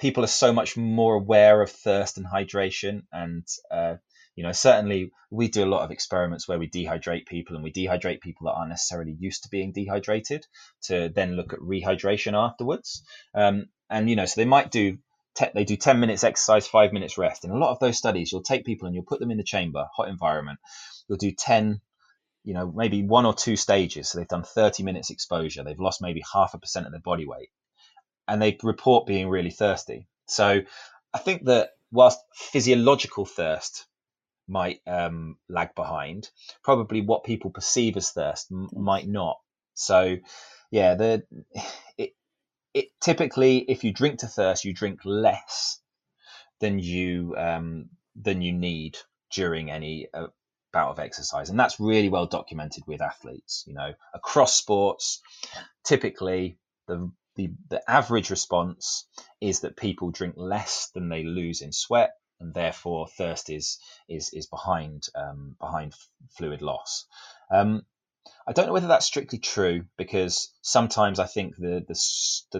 People are so much more aware of thirst and hydration, and certainly we do a lot of experiments where we dehydrate people, and we dehydrate people that aren't necessarily used to being dehydrated to then look at rehydration afterwards. So they might do they do 10 minutes exercise, 5 minutes rest. In a lot of those studies, you'll take people and you'll put them in the chamber, hot environment. You'll do 10, maybe one or two stages. So they've done 30 minutes exposure. They've lost maybe 0.5% of their body weight, and they report being really thirsty. So I think that whilst physiological thirst might lag behind, probably what people perceive as thirst might not. So yeah, it typically, if you drink to thirst, you drink less than you need during any bout of exercise. And that's really well documented with athletes, across sports. Typically the average response is that people drink less than they lose in sweat, and therefore thirst is behind fluid loss. I don't know whether that's strictly true, because sometimes I think the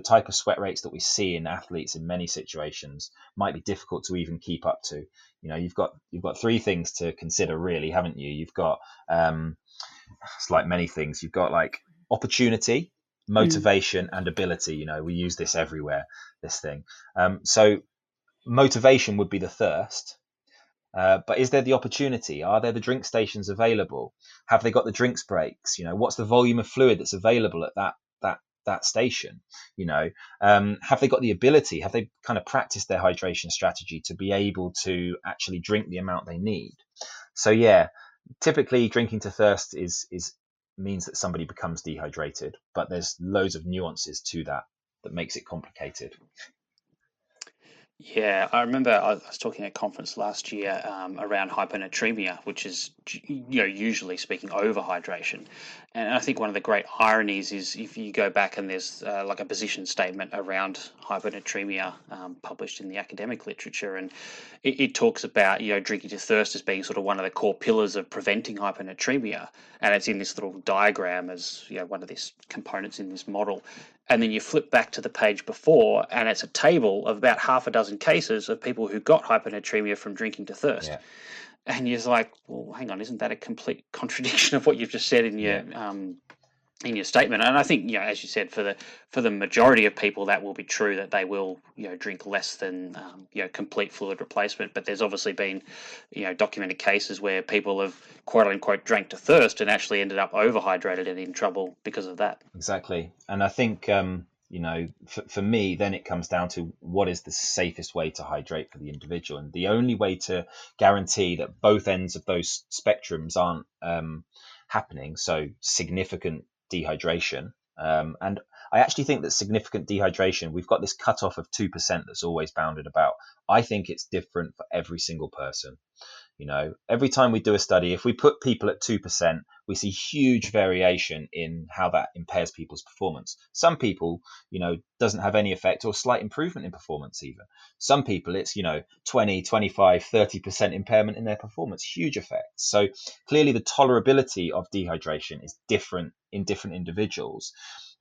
type of sweat rates that we see in athletes in many situations might be difficult to even keep up to. You know, you've got three things to consider really, haven't you? You've got it's like many things. You've got like opportunity, motivation, and ability. You know, we use this everywhere, this thing. So motivation would be the thirst. But is there the opportunity? Are there the drink stations available? Have they got the drinks breaks? You know, what's the volume of fluid that's available at that station? You know, have they got the ability? Have they kind of practiced their hydration strategy to be able to actually drink the amount they need? So yeah, typically drinking to thirst is means that somebody becomes dehydrated, but there's loads of nuances to that makes it complicated. Yeah, I remember I was talking at a conference last year around hyponatremia, which is, you know, usually speaking, overhydration. And I think one of the great ironies is if you go back and there's like a position statement around hyponatremia published in the academic literature, and it talks about, you know, drinking to thirst as being sort of one of the core pillars of preventing hyponatremia, and it's in this little diagram as, you know, one of these components in this model. And then you flip back to the page before, and it's a table of about half a dozen cases of people who got hyponatremia from drinking to thirst. Yeah. And you're like, well, hang on, isn't that a complete contradiction of what you've just said in your in your statement? And I think, you know, as you said, for the majority of people, that will be true, that they will, you know, drink less than you know, complete fluid replacement. But there's obviously been, you know, documented cases where people have quote unquote drank to thirst and actually ended up overhydrated and in trouble because of that. Exactly. And I think you know, for me, then it comes down to what is the safest way to hydrate for the individual. And the only way to guarantee that both ends of those spectrums aren't happening, so significant dehydration, and I actually think that significant dehydration, we've got this cutoff of 2% that's always bounded about. I think it's different for every single person. You know, every time we do a study, if we put people at 2%, we see huge variation in how that impairs people's performance. Some people, you know, doesn't have any effect or slight improvement in performance even. Some people it's, you know, 20, 25, 30% impairment in their performance, huge effects. So clearly the tolerability of dehydration is different in different individuals.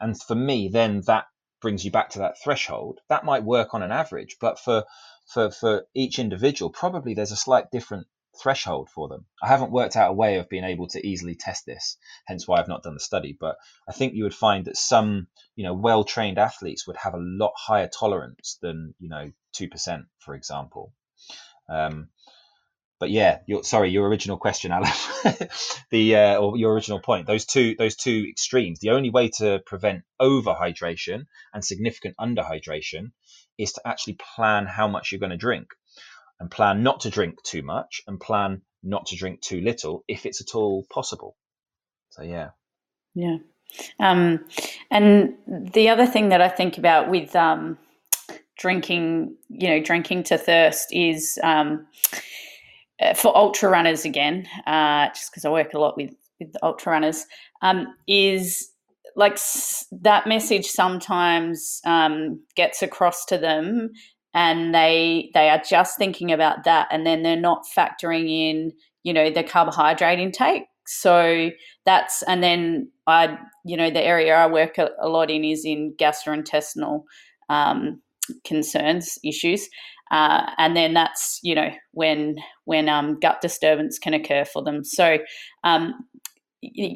And for me, then that brings you back to that threshold. That might work on an average, but for each individual, probably there's a slight different threshold for them. I haven't worked out a way of being able to easily test this, hence why I've not done the study, but I think you would find that some, you know, well-trained athletes would have a lot higher tolerance than, you know, 2%, for example. But yeah, your original question, Alan, or your original point, those two extremes, the only way to prevent overhydration and significant underhydration is to actually plan how much you're going to drink. And plan not to drink too much and plan not to drink too little if it's at all possible. So, yeah. Yeah. And the other thing that I think about with drinking to thirst is for ultra runners again, just because I work a lot with the ultra runners, is like that message sometimes gets across to them. And they are just thinking about that, and then they're not factoring in, you know, the carbohydrate intake. So that's, and then I, you know, the area I work a lot in is in gastrointestinal concerns, issues. And then that's, you know, when gut disturbance can occur for them. So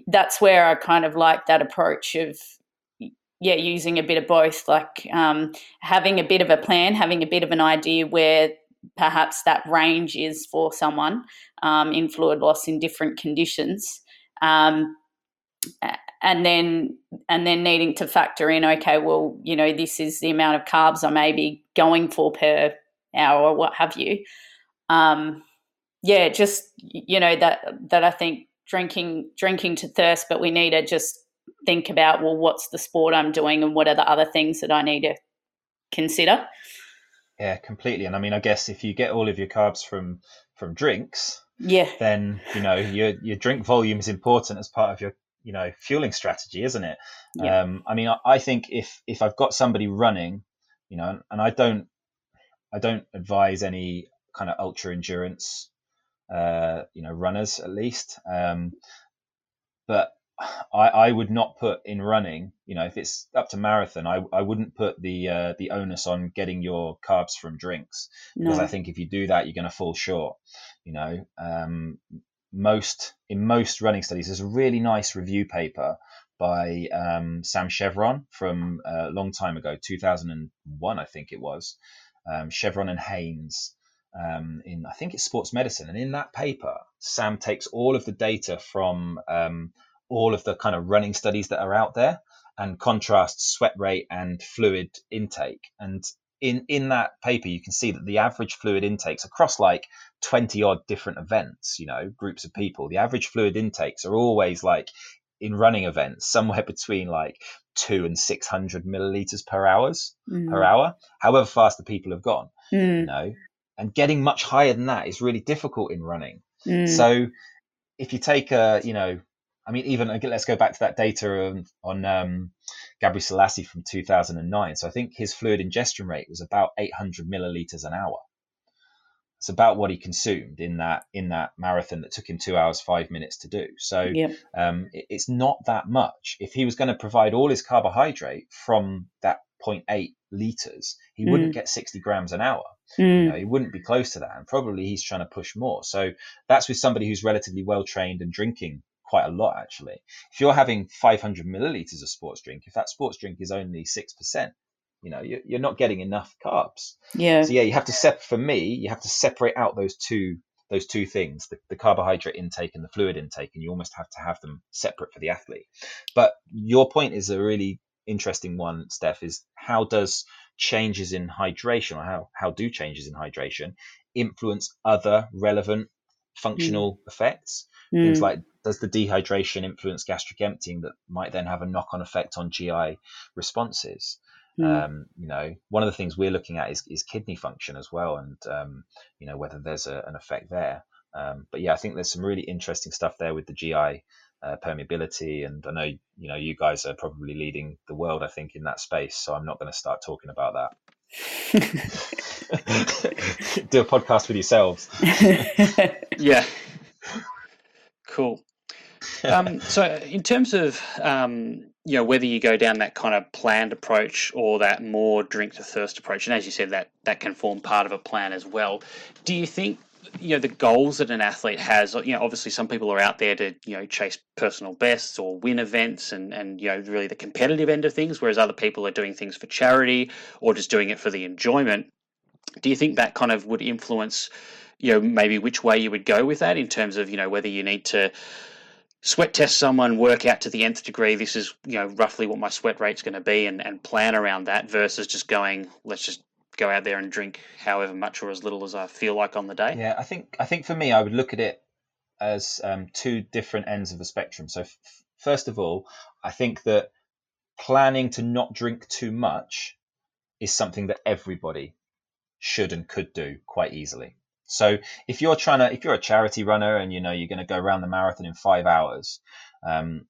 that's where I kind of like that approach of, yeah, using a bit of both, like having a bit of a plan, having a bit of an idea where perhaps that range is for someone in fluid loss in different conditions, and then needing to factor in, okay, well, you know, this is the amount of carbs I may be going for per hour or what have you. Yeah, just, you know, that I think drinking to thirst, but we need to just think about, well, what's the sport I'm doing and what are the other things that I need to consider? Yeah, completely. And I mean, I guess if you get all of your carbs from drinks, yeah, then, you know, your drink volume is important as part of your, you know, fueling strategy, isn't it? Yeah. I mean, I think if I've got somebody running, you know, and I don't advise any kind of ultra endurance, you know, runners at least, but I would not put in running, you know, if it's up to marathon, I wouldn't put the onus on getting your carbs from drinks, because I think if you do that, you're going to fall short. You know, most running studies, there's a really nice review paper by Sam Chevron from a long time ago, 2001, I think it was, Chevron and Haynes. In I think it's Sports Medicine, and in that paper, Sam takes all of the data from all of the kind of running studies that are out there and contrasts sweat rate and fluid intake. And in that paper, you can see that the average fluid intakes across like 20 odd different events, you know, groups of people, the average fluid intakes are always like in running events somewhere between like 200 and 600 milliliters per hour, however fast the people have gone, you know. And getting much higher than that is really difficult in running. So if you take a, you know, I mean, even let's go back to that data on Gebrselassie from 2009. So I think his fluid ingestion rate was about 800 milliliters an hour. It's about what he consumed in that marathon that took him 2 hours, 5 minutes to do. So it's not that much. If he was going to provide all his carbohydrate from that 0.8 liters, he wouldn't get 60 grams an hour. You know, he wouldn't be close to that, and probably he's trying to push more. So that's with somebody who's relatively well trained and drinking quite a lot. Actually, if you're having 500 milliliters of sports drink, if that sports drink is only 6%, you know, you're not getting enough carbs. So you have to separate out those two things, the carbohydrate intake and the fluid intake, and you almost have to have them separate for the athlete. But your point is a really interesting one, Steph, is how does changes in hydration, or how do changes in hydration influence other relevant functional effects? Things like, does the dehydration influence gastric emptying that might then have a knock-on effect on GI responses? You know, one of the things we're looking at is kidney function as well, and you know, whether there's an effect there. But yeah, I think there's some really interesting stuff there with the GI permeability, and I know, you know, you guys are probably leading the world, I think, in that space, so I'm not going to start talking about that. Do a podcast with yourselves. Yeah, cool. So in terms of you know, whether you go down that kind of planned approach or that more drink to thirst approach, and as you said, that can form part of a plan as well, do you think, you know, the goals that an athlete has, you know, obviously some people are out there to, you know, chase personal bests or win events and, you know, really the competitive end of things, whereas other people are doing things for charity or just doing it for the enjoyment. Do you think that kind of would influence, you know, maybe which way you would go with that in terms of, you know, whether you need to sweat test someone, work out to the nth degree, this is, you know, roughly what my sweat rate's going to be, and plan around that versus just going, let's just go out there and drink however much or as little as I feel like on the day? Yeah, I think for me, I would look at it as two different ends of the spectrum. So first of all, I think that planning to not drink too much is something that everybody should and could do quite easily. So if you're a charity runner and, you know, you're going to go around the marathon in 5 hours,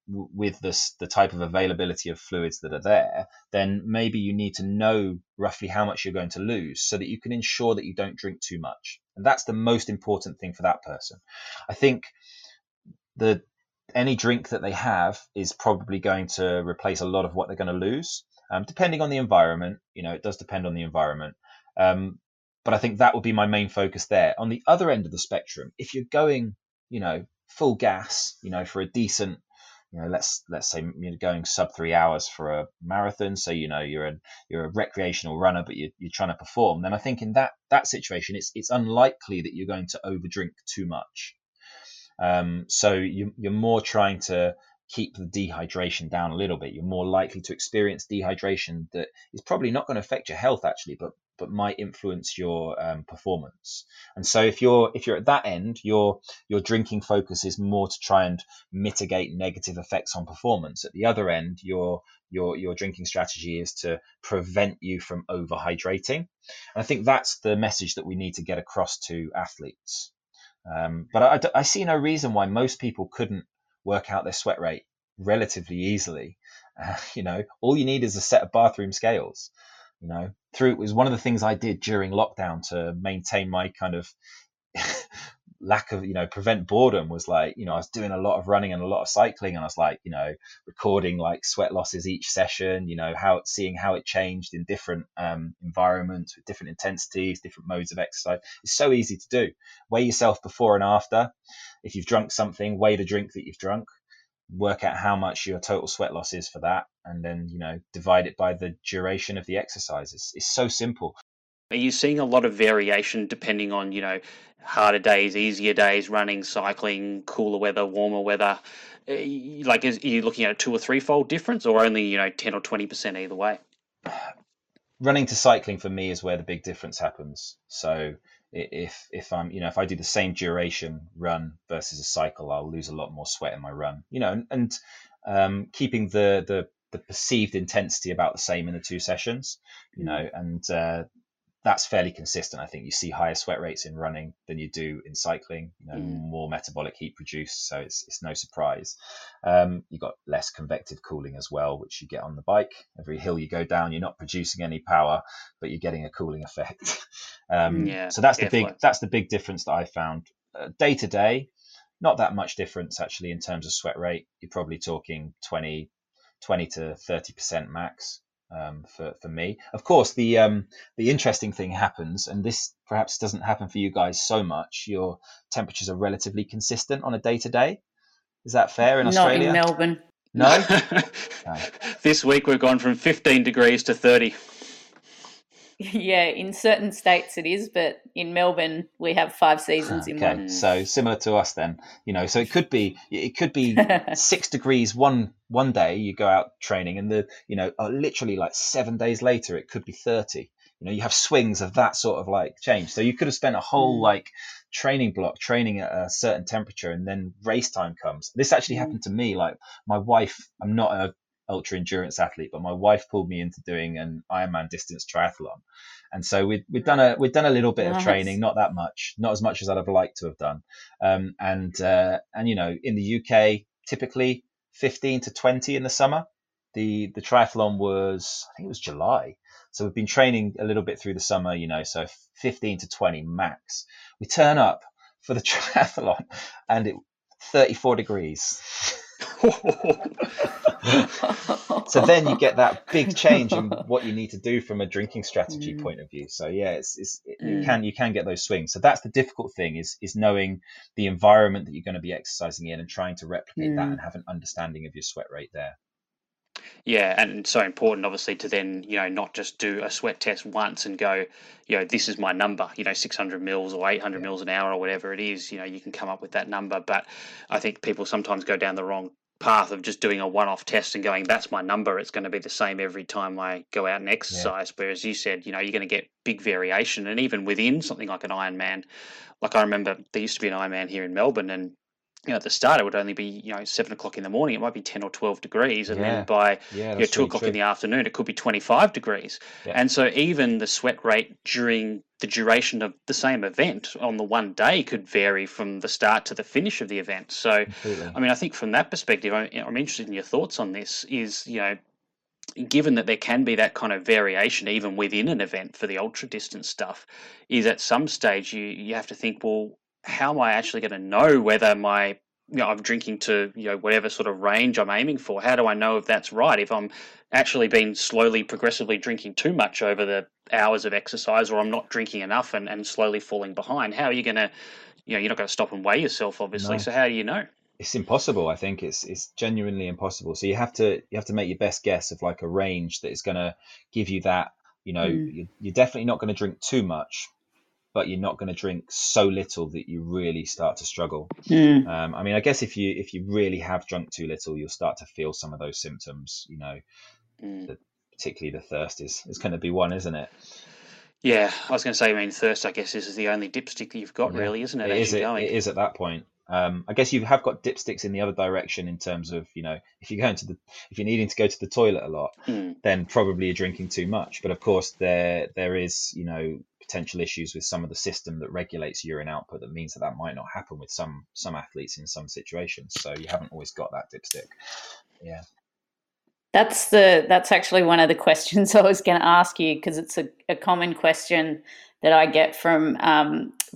with the type of availability of fluids that are there, then maybe you need to know roughly how much you're going to lose so that you can ensure that you don't drink too much. And that's the most important thing for that person. I think any drink that they have is probably going to replace a lot of what they're going to lose, depending on the environment. You know, it does depend on the environment. But I think that would be my main focus there. On the other end of the spectrum, if you're going, you know, full gas, you know, for a decent, you know, let's say you're going sub 3 hours for a marathon, so, you know, you're a recreational runner, but you're trying to perform, then I think in that situation, it's unlikely that you're going to overdrink too much. So you're more trying to keep the dehydration down a little bit. You're more likely to experience dehydration that is probably not going to affect your health, actually, but might influence your performance. And so if you're at that end, your drinking focus is more to try and mitigate negative effects on performance. At the other end, your drinking strategy is to prevent you from overhydrating. And I think that's the message that we need to get across to athletes. But I see no reason why most people couldn't work out their sweat rate relatively easily. You know, all you need is a set of bathroom scales. You know, it was one of the things I did during lockdown to maintain my kind of lack of, prevent boredom was like, I was doing a lot of running and a lot of cycling, and I was like, recording like sweat losses each session, seeing how it changed in different environments with different intensities, different modes of exercise. It's so easy to do. Weigh yourself before and after. If you've drunk something, weigh the drink that you've drunk, work out how much your total sweat loss is for that, and then, divide it by the duration of the exercises. It's so simple. Are you seeing a lot of variation depending on, harder days, easier days, running, cycling, cooler weather, warmer weather? Like, are you looking at a 2 or 3-fold difference, or only, 10 or 20% either way? Running to cycling for me is where the big difference happens. So if I'm, if I do the same duration run versus a cycle, I'll lose a lot more sweat in my run, and keeping the perceived intensity about the same in the two sessions, and that's fairly consistent. I think you see higher sweat rates in running than you do in cycling, more metabolic heat produced. So it's no surprise. You've got less convective cooling as well, which you get on the bike. Every hill you go down, you're not producing any power, but you're getting a cooling effect. So that's definitely the big difference that I found. Day to day, not that much difference actually in terms of sweat rate. You're probably talking 20 to 30% max. For me, of course, the interesting thing happens, and this perhaps doesn't happen for you guys so much. Your temperatures are relatively consistent on a day to day. Is that fair in Australia? Not in Melbourne. No? No. This week we've gone from 15 degrees to 30. Yeah, in certain states it is, but in Melbourne we have 5 seasons in one. So similar to us then, so it could be 6 degrees one day you go out training, and the literally like 7 days later it could be 30. You have swings of that sort of like change. So you could have spent a whole like training block training at a certain temperature, and then race time comes. This actually happened to me. Like my wife, I'm not a ultra endurance athlete, but my wife pulled me into doing an Ironman distance triathlon, and so we'd done a little bit of training, not as much as I'd have liked to have done, and in the UK typically 15 to 20 in the summer. The triathlon was, I think it was July, so we've been training a little bit through the summer, so 15 to 20 max. We turn up for the triathlon and it 34 degrees. So then you get that big change in what you need to do from a drinking strategy point of view. So yeah, you can get those swings. So that's the difficult thing, is knowing the environment that you're going to be exercising in and trying to replicate that and have an understanding of your sweat rate there. Yeah, and so important, obviously, to then, not just do a sweat test once and go, this is my number, 600 mils or 800 mils an hour or whatever it is, you can come up with that number. But I think people sometimes go down the wrong path of just doing a one-off test and going, that's my number, it's going to be the same every time I go out and exercise. But as you said, you're going to get big variation. And even within something like an Ironman, like I remember there used to be an Ironman here in Melbourne, and at the start, it would only be, 7 o'clock in the morning, it might be 10 or 12 degrees. And then by 2 o'clock in the afternoon, it could be 25 degrees. Yeah. And so even the sweat rate during the duration of the same event on the one day could vary from the start to the finish of the event. So, completely. I mean, I think from that perspective, I'm interested in your thoughts on this is, given that there can be that kind of variation even within an event for the ultra distance stuff, is at some stage you have to think, well, how am I actually going to know whether my, I'm drinking to, whatever sort of range I'm aiming for? How do I know if that's right? If I'm actually been slowly, progressively drinking too much over the hours of exercise, or I'm not drinking enough and slowly falling behind, how are you going to, you're not going to stop and weigh yourself, obviously. No. So how do you know? It's impossible. I think it's genuinely impossible. So you have to make your best guess of like a range that is going to give you that, you're definitely not going to drink too much, but you're not going to drink so little that you really start to struggle. I mean, I guess if you really have drunk too little, you'll start to feel some of those symptoms, particularly the thirst is going to be one, isn't it? Yeah, I was going to say, thirst, I guess, is the only dipstick that you've got, really, isn't it? It is at that point. I guess you have got dipsticks in the other direction in terms of, if you're needing to go to the toilet a lot, then probably you're drinking too much. But of course, there is, potential issues with some of the system that regulates urine output. That means that might not happen with some athletes in some situations. So you haven't always got that dipstick. Yeah. That's actually one of the questions I was going to ask you, because it's a common question that I get from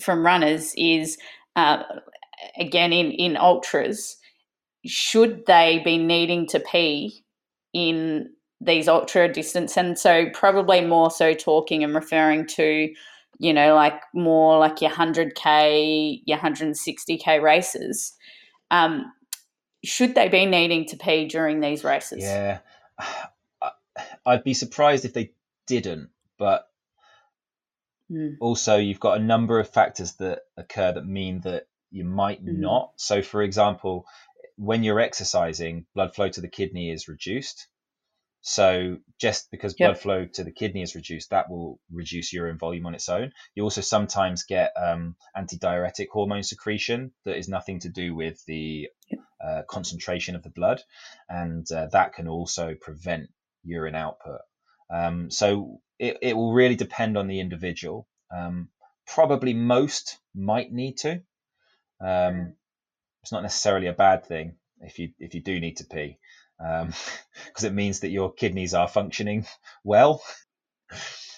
runners is, again, in ultras, should they be needing to pee in these ultra distance? And so probably more so talking and referring to, you know, like more like your 100K, your 160K races. Should they be needing to pee during these races? Yeah, I'd be surprised if they didn't, but also you've got a number of factors that occur that mean that you might not. So, for example, when you're exercising, blood flow to the kidney is reduced. So just because blood flow to the kidney is reduced, that will reduce urine volume on its own. You also sometimes get antidiuretic hormone secretion that is nothing to do with the concentration of the blood, and that can also prevent urine output. So it will really depend on the individual. Probably most might need to. It's not necessarily a bad thing if you do need to pee, because it means that your kidneys are functioning well.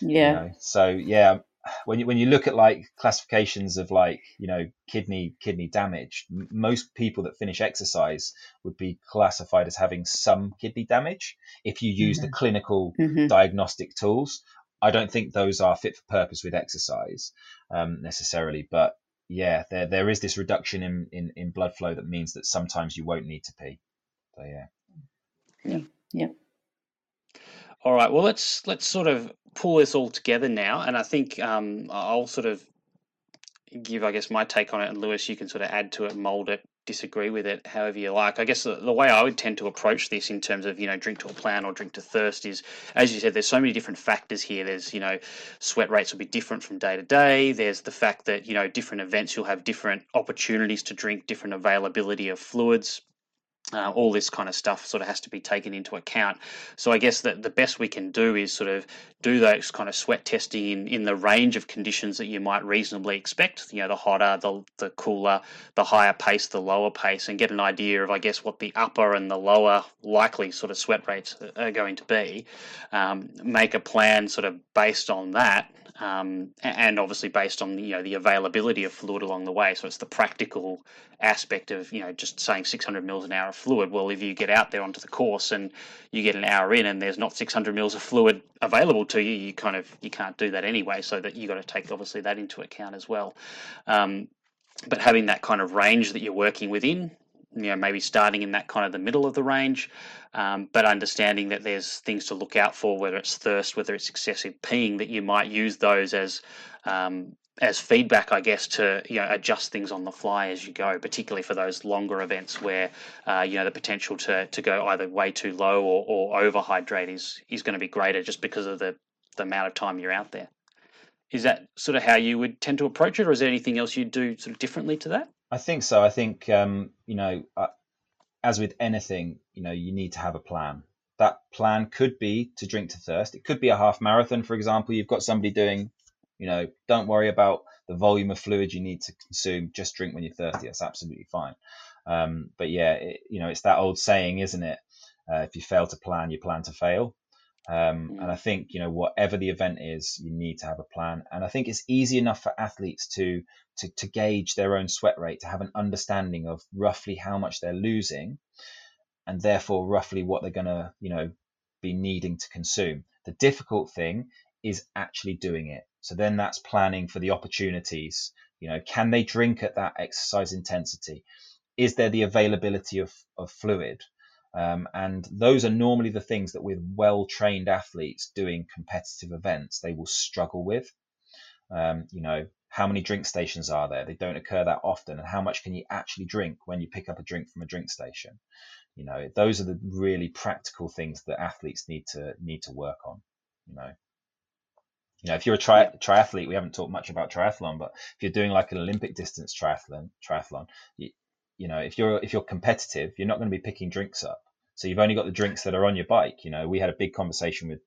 Yeah. You know? So yeah, when you look at like classifications of like, you know, kidney damage, most people that finish exercise would be classified as having some kidney damage. If you use the clinical diagnostic tools, I don't think those are fit for purpose with exercise necessarily, but yeah, there is this reduction in blood flow that means that sometimes you won't need to pee. So yeah. All right. Well, let's sort of pull this all together now, and I think I'll sort of give, I guess, my take on it, and Lewis, you can sort of add to it, mold it, disagree with it, however you like. I guess the way I would tend to approach this in terms of, you know, drink to a plan or drink to thirst is, as you said, there's so many different factors here. There's, you know, sweat rates will be different from day to day. There's the fact that, you know, different events, you'll have different opportunities to drink, different availability of fluids. All this kind of stuff sort of has to be taken into account. So I guess that the best we can do is sort of do those kind of sweat testing in the range of conditions that you might reasonably expect, you know, the hotter, the cooler, the higher pace, the lower pace, and get an idea of, I guess, what the upper and the lower likely sort of sweat rates are going to be. Make a plan sort of based on that, and obviously based on, you know, the availability of fluid along the way. So it's the practical aspect of, you know, just saying 600 mils an hour of fluid. Well, if you get out there onto the course and you get an hour in and there's not 600 mils of fluid available to you, you can't do that anyway. So that you got to take obviously that into account as well. But having that kind of range that you're working within, you know, maybe starting in that kind of the middle of the range, but understanding that there's things to look out for, whether it's thirst, whether it's excessive peeing, that you might use those as feedback, I guess, to, you know, adjust things on the fly as you go, particularly for those longer events where, you know, the potential to go either way too low or overhydrate is going to be greater just because of the amount of time you're out there. Is that sort of how you would tend to approach it, or is there anything else you do sort of differently to that? I think so. I think, you know, as with anything, you know, you need to have a plan. That plan could be to drink to thirst. It could be a half marathon, for example. You've got somebody doing, you know, don't worry about the volume of fluid you need to consume. Just drink when you're thirsty. That's absolutely fine. But yeah, you know, it's that old saying, isn't it? If you fail to plan, you plan to fail. And I think, you know, whatever the event is, you need to have a plan. And I think it's easy enough for athletes to gauge their own sweat rate, to have an understanding of roughly how much they're losing and therefore roughly what they're going to, you know, be needing to consume. The difficult thing is actually doing it. So then that's planning for the opportunities. You know, can they drink at that exercise intensity? Is there the availability of fluid? And those are normally the things that with well-trained athletes doing competitive events, they will struggle with. You know, how many drink stations are there? They don't occur that often. And how much can you actually drink when you pick up a drink from a drink station? You know, those are the really practical things that athletes need to work on, you know. You know, if you're a triathlete, we haven't talked much about triathlon, but if you're doing like an Olympic distance triathlon, you know, if you're competitive, you're not going to be picking drinks up. So you've only got the drinks that are on your bike. You know, we had a big conversation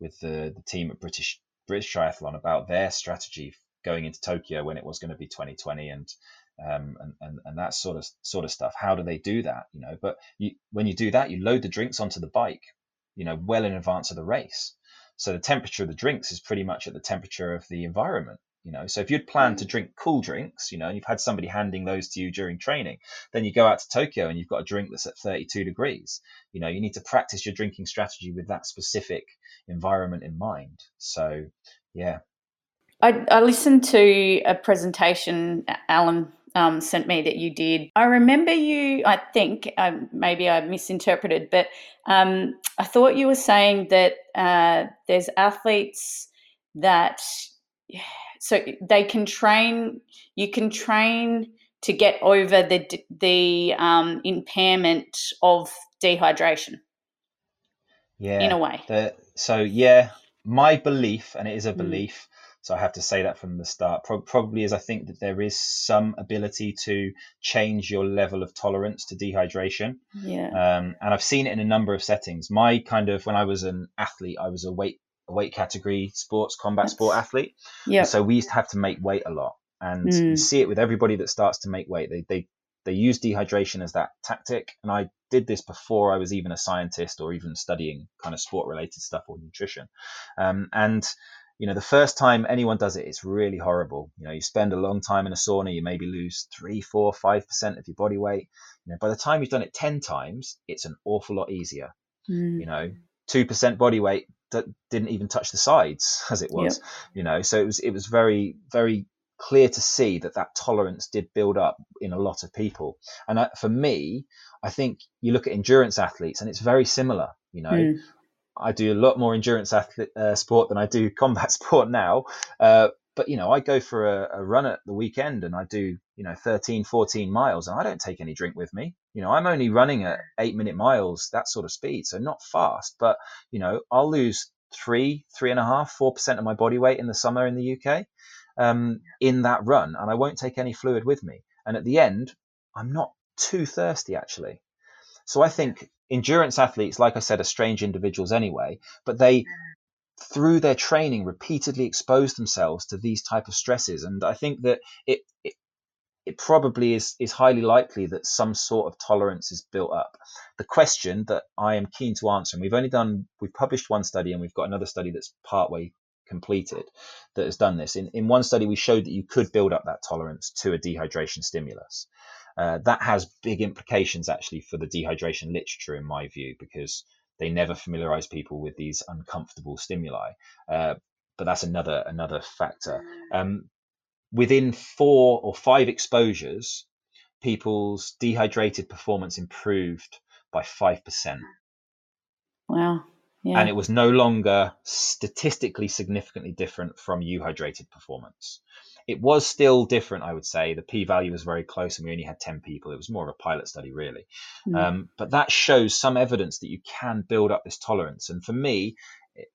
with the team at British Triathlon about their strategy going into Tokyo when it was going to be 2020 and that sort of stuff. How do they do that? You know, but when you do that, you load the drinks onto the bike, you know, well in advance of the race. So the temperature of the drinks is pretty much at the temperature of the environment. you know. So if you'd planned to drink cool drinks, you know, and you've had somebody handing those to you during training, then you go out to Tokyo and you've got a drink that's at 32 degrees. You know, you need to practice your drinking strategy with that specific environment in mind. So, yeah. I listened to a presentation Alan sent me that you did. I remember you, I think, maybe I misinterpreted, but I thought you were saying that there's athletes that, so they can train, you can train to get over the impairment of dehydration. Yeah. In a way. My belief, and it is a belief, so I have to say that from the start, probably is I think that there is some ability to change your level of tolerance to dehydration. Yeah. And I've seen it in a number of settings. My kind of, when I was an athlete, I was a weight category sports, combat sport athlete. Yeah. So we used to have to make weight a lot. And you see it with everybody that starts to make weight. They use dehydration as that tactic. And I did this before I was even a scientist or even studying kind of sport related stuff or nutrition. You know, the first time anyone does it, it's really horrible. You know, you spend a long time in a sauna, you maybe lose 3, 4, 5% of your body weight. You know, by the time you've done it 10 times, it's an awful lot easier. You know, 2% body weight that didn't even touch the sides as it was. Yep. You know, so it was very, very clear to see that tolerance did build up in a lot of people. And for me, I think you look at endurance athletes and it's very similar, you know. I do a lot more endurance sport than I do combat sport now. But, you know, I go for a run at the weekend and I do, you know, 13, 14 miles and I don't take any drink with me. You know, I'm only running at 8-minute miles, that sort of speed. So not fast, but, you know, I'll lose 3.5%, 4% of my body weight in the summer in the UK in that run. And I won't take any fluid with me. And at the end, I'm not too thirsty, actually. So I think endurance athletes, like I said, are strange individuals anyway, but they, through their training, repeatedly expose themselves to these type of stresses. And I think that it probably is highly likely that some sort of tolerance is built up. The question that I am keen to answer, and we've published one study and we've got another study that's partway completed that has done this. In one study, we showed that you could build up that tolerance to a dehydration stimulus. That has big implications, actually, for the dehydration literature, in my view, because they never familiarize people with these uncomfortable stimuli. But that's another factor. Within 4 or 5 exposures, people's dehydrated performance improved by 5%. Wow. Yeah. And it was no longer statistically significantly different from euhydrated performance. It was still different, I would say. The p-value was very close and we only had 10 people. It was more of a pilot study, really. But that shows some evidence that you can build up this tolerance. And for me,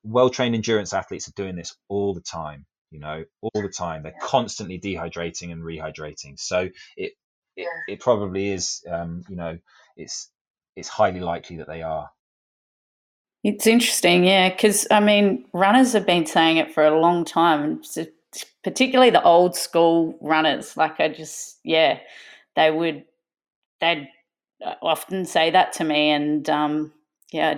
well-trained endurance athletes are doing this all the time, you know, all the time. They're constantly dehydrating and rehydrating. So it probably is, you know, it's highly likely that they are. It's interesting, yeah, because, I mean, runners have been saying it for a long time, particularly the old school runners. Like they'd often say that to me, and I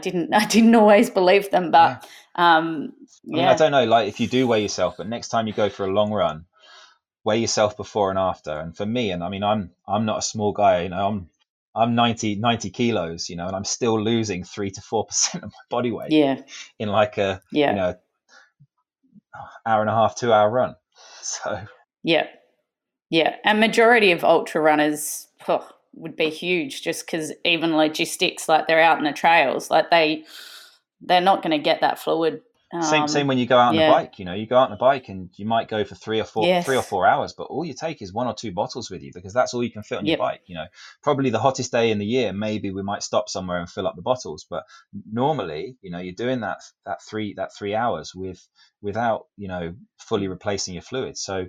didn't always believe them, but I mean, I don't know, like if you do weigh yourself, but next time you go for a long run, weigh yourself before and after. And for me, and I mean, I'm not a small guy, you know, I'm 90 kilos, you know, and I'm still losing 3 to 4% of my body weight in like a, you know, hour and a half, 2 hour run. So yeah, and majority of ultra runners would be huge, just because even logistics, like they're out in the trails, like they're not going to get that fluid. Same when you go out on a bike, you know, you go out on a bike and you might go for 3 or 4 hours, but all you take is 1 or 2 bottles with you, because that's all you can fit on your bike. You know, probably the hottest day in the year, maybe we might stop somewhere and fill up the bottles, but normally, you know, you're doing that three hours without, you know, fully replacing your fluids. So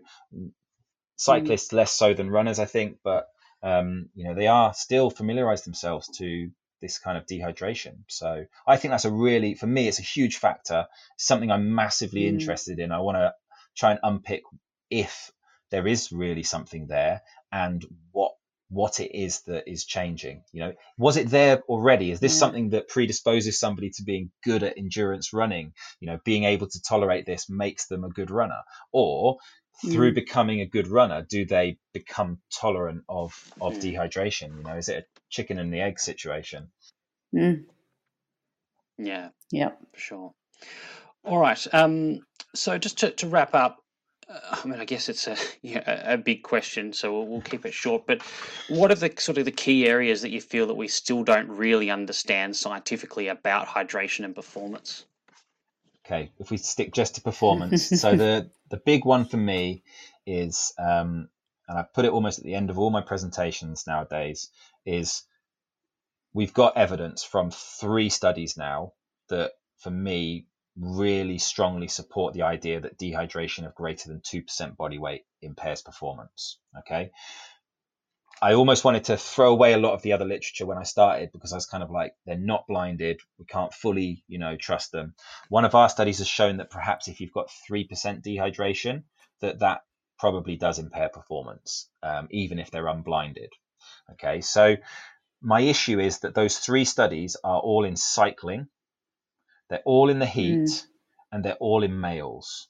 cyclists less so than runners, I think, but you know, they are still familiarized themselves to this kind of dehydration. So I think that's for me, it's a huge factor, something I'm massively interested in. I want to try and unpick if there is really something there and what it is that is changing. You know, was it there already? Is this something that predisposes somebody to being good at endurance running? You know, being able to tolerate this makes them a good runner, or through becoming a good runner, do they become tolerant of dehydration? You know, is it a chicken and the egg situation? Yeah. Yep. For sure. All right. So just to wrap up, I mean, I guess it's a big question, so we'll keep it short. But what are the sort of the key areas that you feel that we still don't really understand scientifically about hydration and performance? Okay, if we stick just to performance. So the big one for me is, and I put it almost at the end of all my presentations nowadays, is we've got evidence from 3 studies now that, for me, really strongly support the idea that dehydration of greater than 2% body weight impairs performance. Okay. I almost wanted to throw away a lot of the other literature when I started, because I was kind of like, they're not blinded. We can't fully, trust them. One of our studies has shown that perhaps if you've got 3% dehydration, that probably does impair performance, even if they're unblinded. Okay. So my issue is that those 3 studies are all in cycling. They're all in the heat and they're all in males.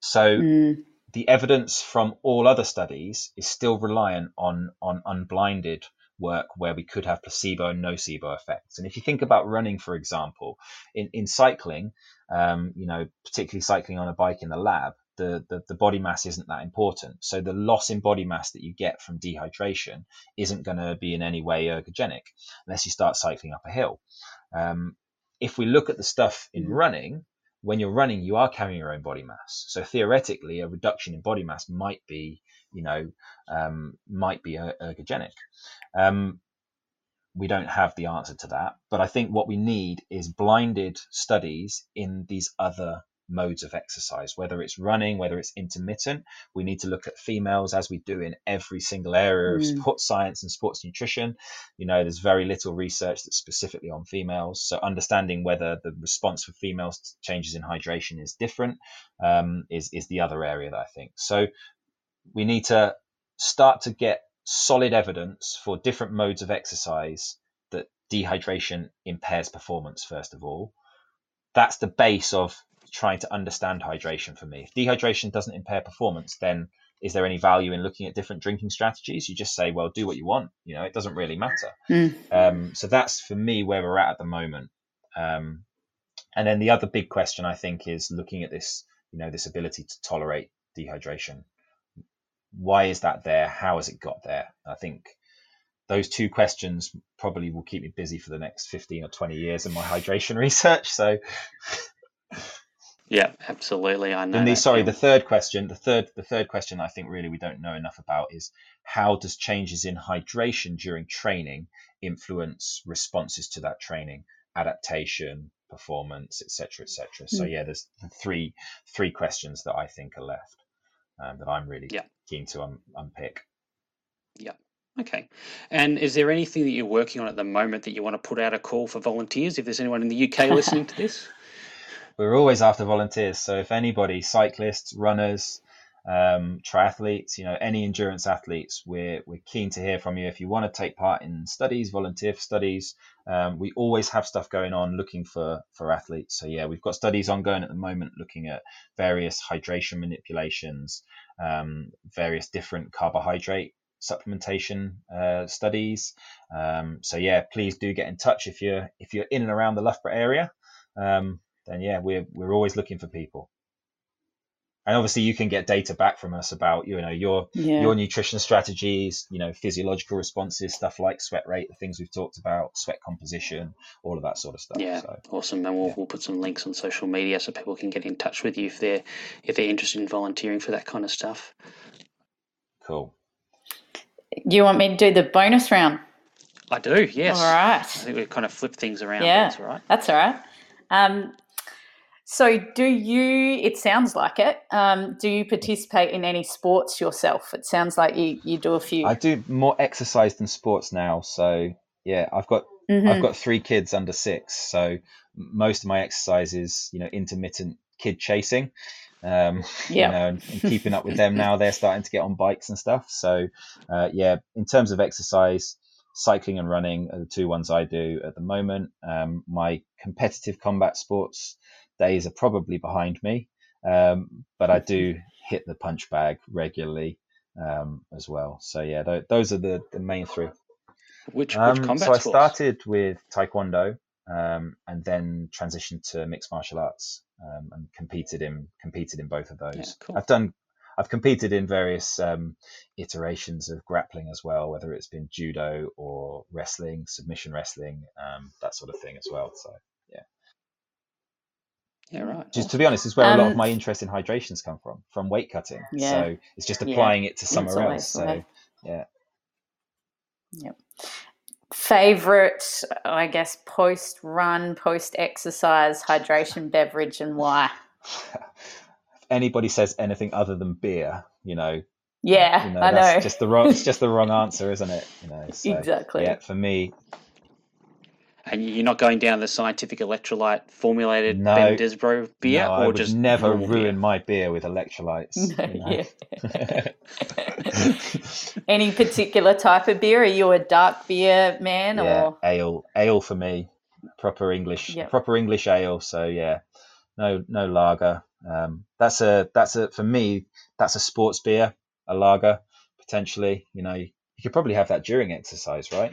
So the evidence from all other studies is still reliant on unblinded work where we could have placebo and nocebo effects. And if you think about running, for example, in cycling, particularly cycling on a bike in the lab, the body mass isn't that important. So the loss in body mass that you get from dehydration isn't going to be in any way ergogenic unless you start cycling up a hill. If we look at the stuff in running, when you're running, you are carrying your own body mass. So theoretically, a reduction in body mass might be, might be ergogenic. We don't have the answer to that. But I think what we need is blinded studies in these other modes of exercise, whether it's running, whether it's intermittent. We need to look at females, as we do in every single area of sports science and sports nutrition. There's very little research that's specifically on females, so understanding whether the response for females to changes in hydration is different is the other area that I think. So we need to start to get solid evidence for different modes of exercise that dehydration impairs performance. First of all, that's the base of trying to understand hydration for me. If dehydration doesn't impair performance, then is there any value in looking at different drinking strategies? You just say, well, do what you want. It doesn't really matter. So that's for me where we're at the moment. And then the other big question I think is looking at this, this ability to tolerate dehydration. Why is that there? How has it got there? I think those 2 questions probably will keep me busy for the next 15 or 20 years in my hydration research. So. Yeah, absolutely. I know. And the third question I think really we don't know enough about is, how does changes in hydration during training influence responses to that training, adaptation, performance, etc., etc. So yeah, there's three questions that I think are left that I'm really keen to unpick. Yeah. Okay. And is there anything that you're working on at the moment that you want to put out a call for volunteers? If there's anyone in the UK listening to this. We're always after volunteers. So if anybody, cyclists, runners, triathletes, any endurance athletes, we're keen to hear from you. If you want to take part in studies, volunteer for studies, we always have stuff going on looking for athletes. So yeah, we've got studies ongoing at the moment looking at various hydration manipulations, various different carbohydrate supplementation studies. So yeah, please do get in touch if you're in and around the Loughborough area. Then yeah, we're always looking for people. And obviously you can get data back from us about, your nutrition strategies, physiological responses, stuff like sweat rate, the things we've talked about, sweat composition, all of that sort of stuff. Yeah. So, awesome. And we'll put some links on social media so people can get in touch with you if they're interested in volunteering for that kind of stuff. Cool. Do you want me to do the bonus round? I do, yes. All right. I think we've kind of flipped things around. Yeah, that's all right. That's all right. So do you, it sounds like it, do you participate in any sports yourself? It sounds like you do a few. I do more exercise than sports now. So yeah, I've got 3 kids under 6. So most of my exercise is, intermittent kid chasing, and keeping up with them now. They're starting to get on bikes and stuff. So in terms of exercise, cycling and running are the 2 ones I do at the moment. My competitive combat sports days are probably behind me, But I do hit the punch bag regularly as well. So yeah, those are the main three. Which combat sports? So I started with Taekwondo and then transitioned to mixed martial arts and competed in both of those. Yeah, cool. I've competed in various iterations of grappling as well, whether it's been judo or wrestling, submission wrestling, that sort of thing as well. So yeah, right. Just to be honest, it's where a lot of my interest in hydration's come from weight cutting. Yeah. So it's just applying it to somewhere else. So yeah. Yep. Favorite, I guess, post run, post exercise hydration beverage, and why? If anybody says anything other than beer, you know. Yeah, you know, I know. It's just the wrong answer, isn't it? You know. So, exactly. Yeah, for me. And you're not going down the scientific electrolyte formulated Ben Desbro beer? No, I would just never ruin my beer with electrolytes. No, you know? Any particular type of beer? Are you a dark beer man? Yeah, or ale for me. Proper English ale. So yeah, no lager. That's a sports beer, a lager potentially. You know, you could probably have that during exercise, right?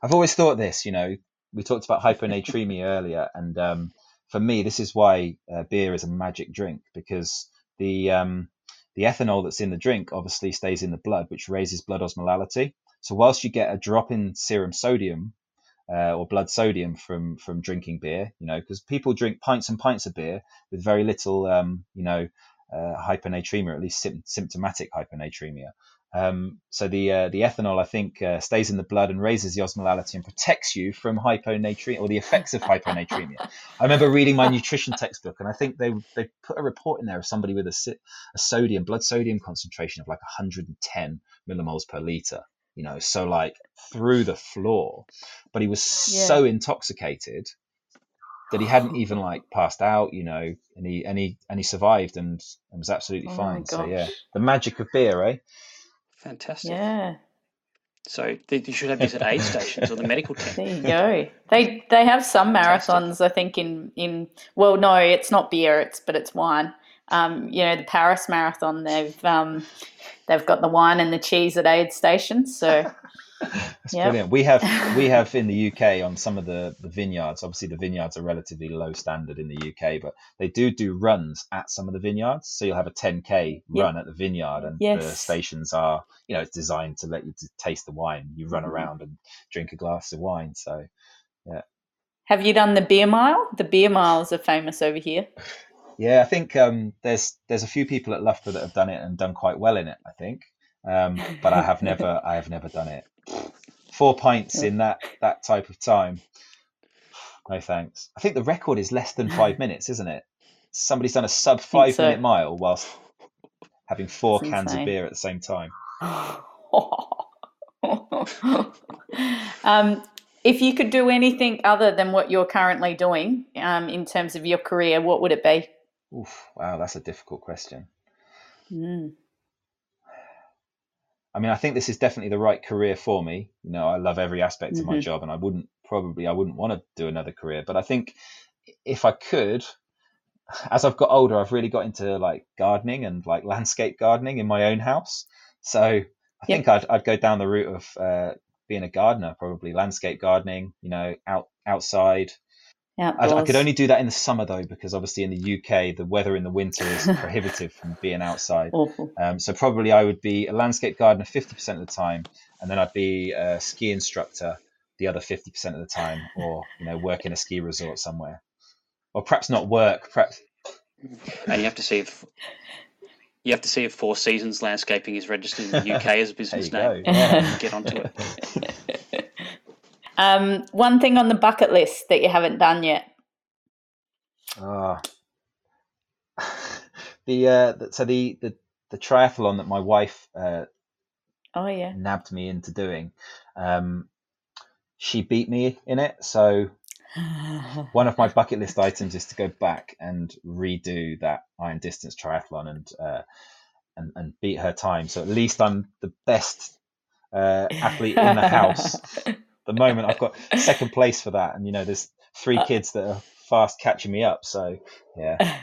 I've always thought this, you know. We talked about hyponatremia earlier, and for me, this is why beer is a magic drink, because the ethanol that's in the drink obviously stays in the blood, which raises blood osmolality. So whilst you get a drop in serum sodium or blood sodium from drinking beer, you know, because people drink pints and pints of beer with very little, hyponatremia, at least symptomatic hyponatremia. So the ethanol, I think, stays in the blood and raises the osmolality and protects you from hyponatremia or the effects of hyponatremia. I remember reading my nutrition textbook, and I think they put a report in there of somebody with a sodium, blood sodium concentration of like 110 millimoles per liter, you know, so like through the floor, but he was so intoxicated that he hadn't even like passed out, you know, and he survived and was absolutely fine. So yeah, the magic of beer, eh? Fantastic. Yeah. So you should have these at aid stations or the medical tent. There you go. They have some marathons, I think, in well, no, it's not beer, but it's wine. You know, the Paris Marathon, they've got the wine and the cheese at aid stations. So that's brilliant. We have in the UK on some of the vineyards. Obviously, the vineyards are relatively low standard in the UK, but they do runs at some of the vineyards. So you'll have a 10K run at the vineyard, and the stations are, you know, it's designed to let you to taste the wine. You run around and drink a glass of wine. So, yeah. Have you done the beer mile? The beer miles are famous over here. Yeah, I think there's a few people at Loughborough that have done it and done quite well in it, I think. But I have never done it. 4 pints in that type of time, no thanks. I think the record is less than 5 minutes, isn't it? Somebody's done a sub 5 minute mile whilst having 4 cans of beer at the same time. If you could do anything other than what you're currently doing in terms of your career, what would it be? Oof, wow, that's a difficult question. I mean, I think this is definitely the right career for me. You know, I love every aspect of my job, and I wouldn't want to do another career. But I think if I could, as I've got older, I've really got into like gardening and like landscape gardening in my own house. So I think I'd go down the route of being a gardener, probably landscape gardening, you know, outside. I could only do that in the summer, though, because obviously in the UK, the weather in the winter is prohibitive from being outside. Awful. So probably I would be a landscape gardener 50% of the time, and then I'd be a ski instructor the other 50% of the time, or, you know, work in a ski resort somewhere. Or perhaps not work. And you have to see if Four Seasons Landscaping is registered in the UK as a business name. Yeah. Get onto it. One thing on the bucket list that you haven't done yet. The triathlon that my wife nabbed me into doing. She beat me in it, so one of my bucket list items is to go back and redo that iron distance triathlon and beat her time. So at least I'm the best athlete in the house. The moment I've got second place for that, and you know, there's 3 kids that are fast catching me up, so yeah.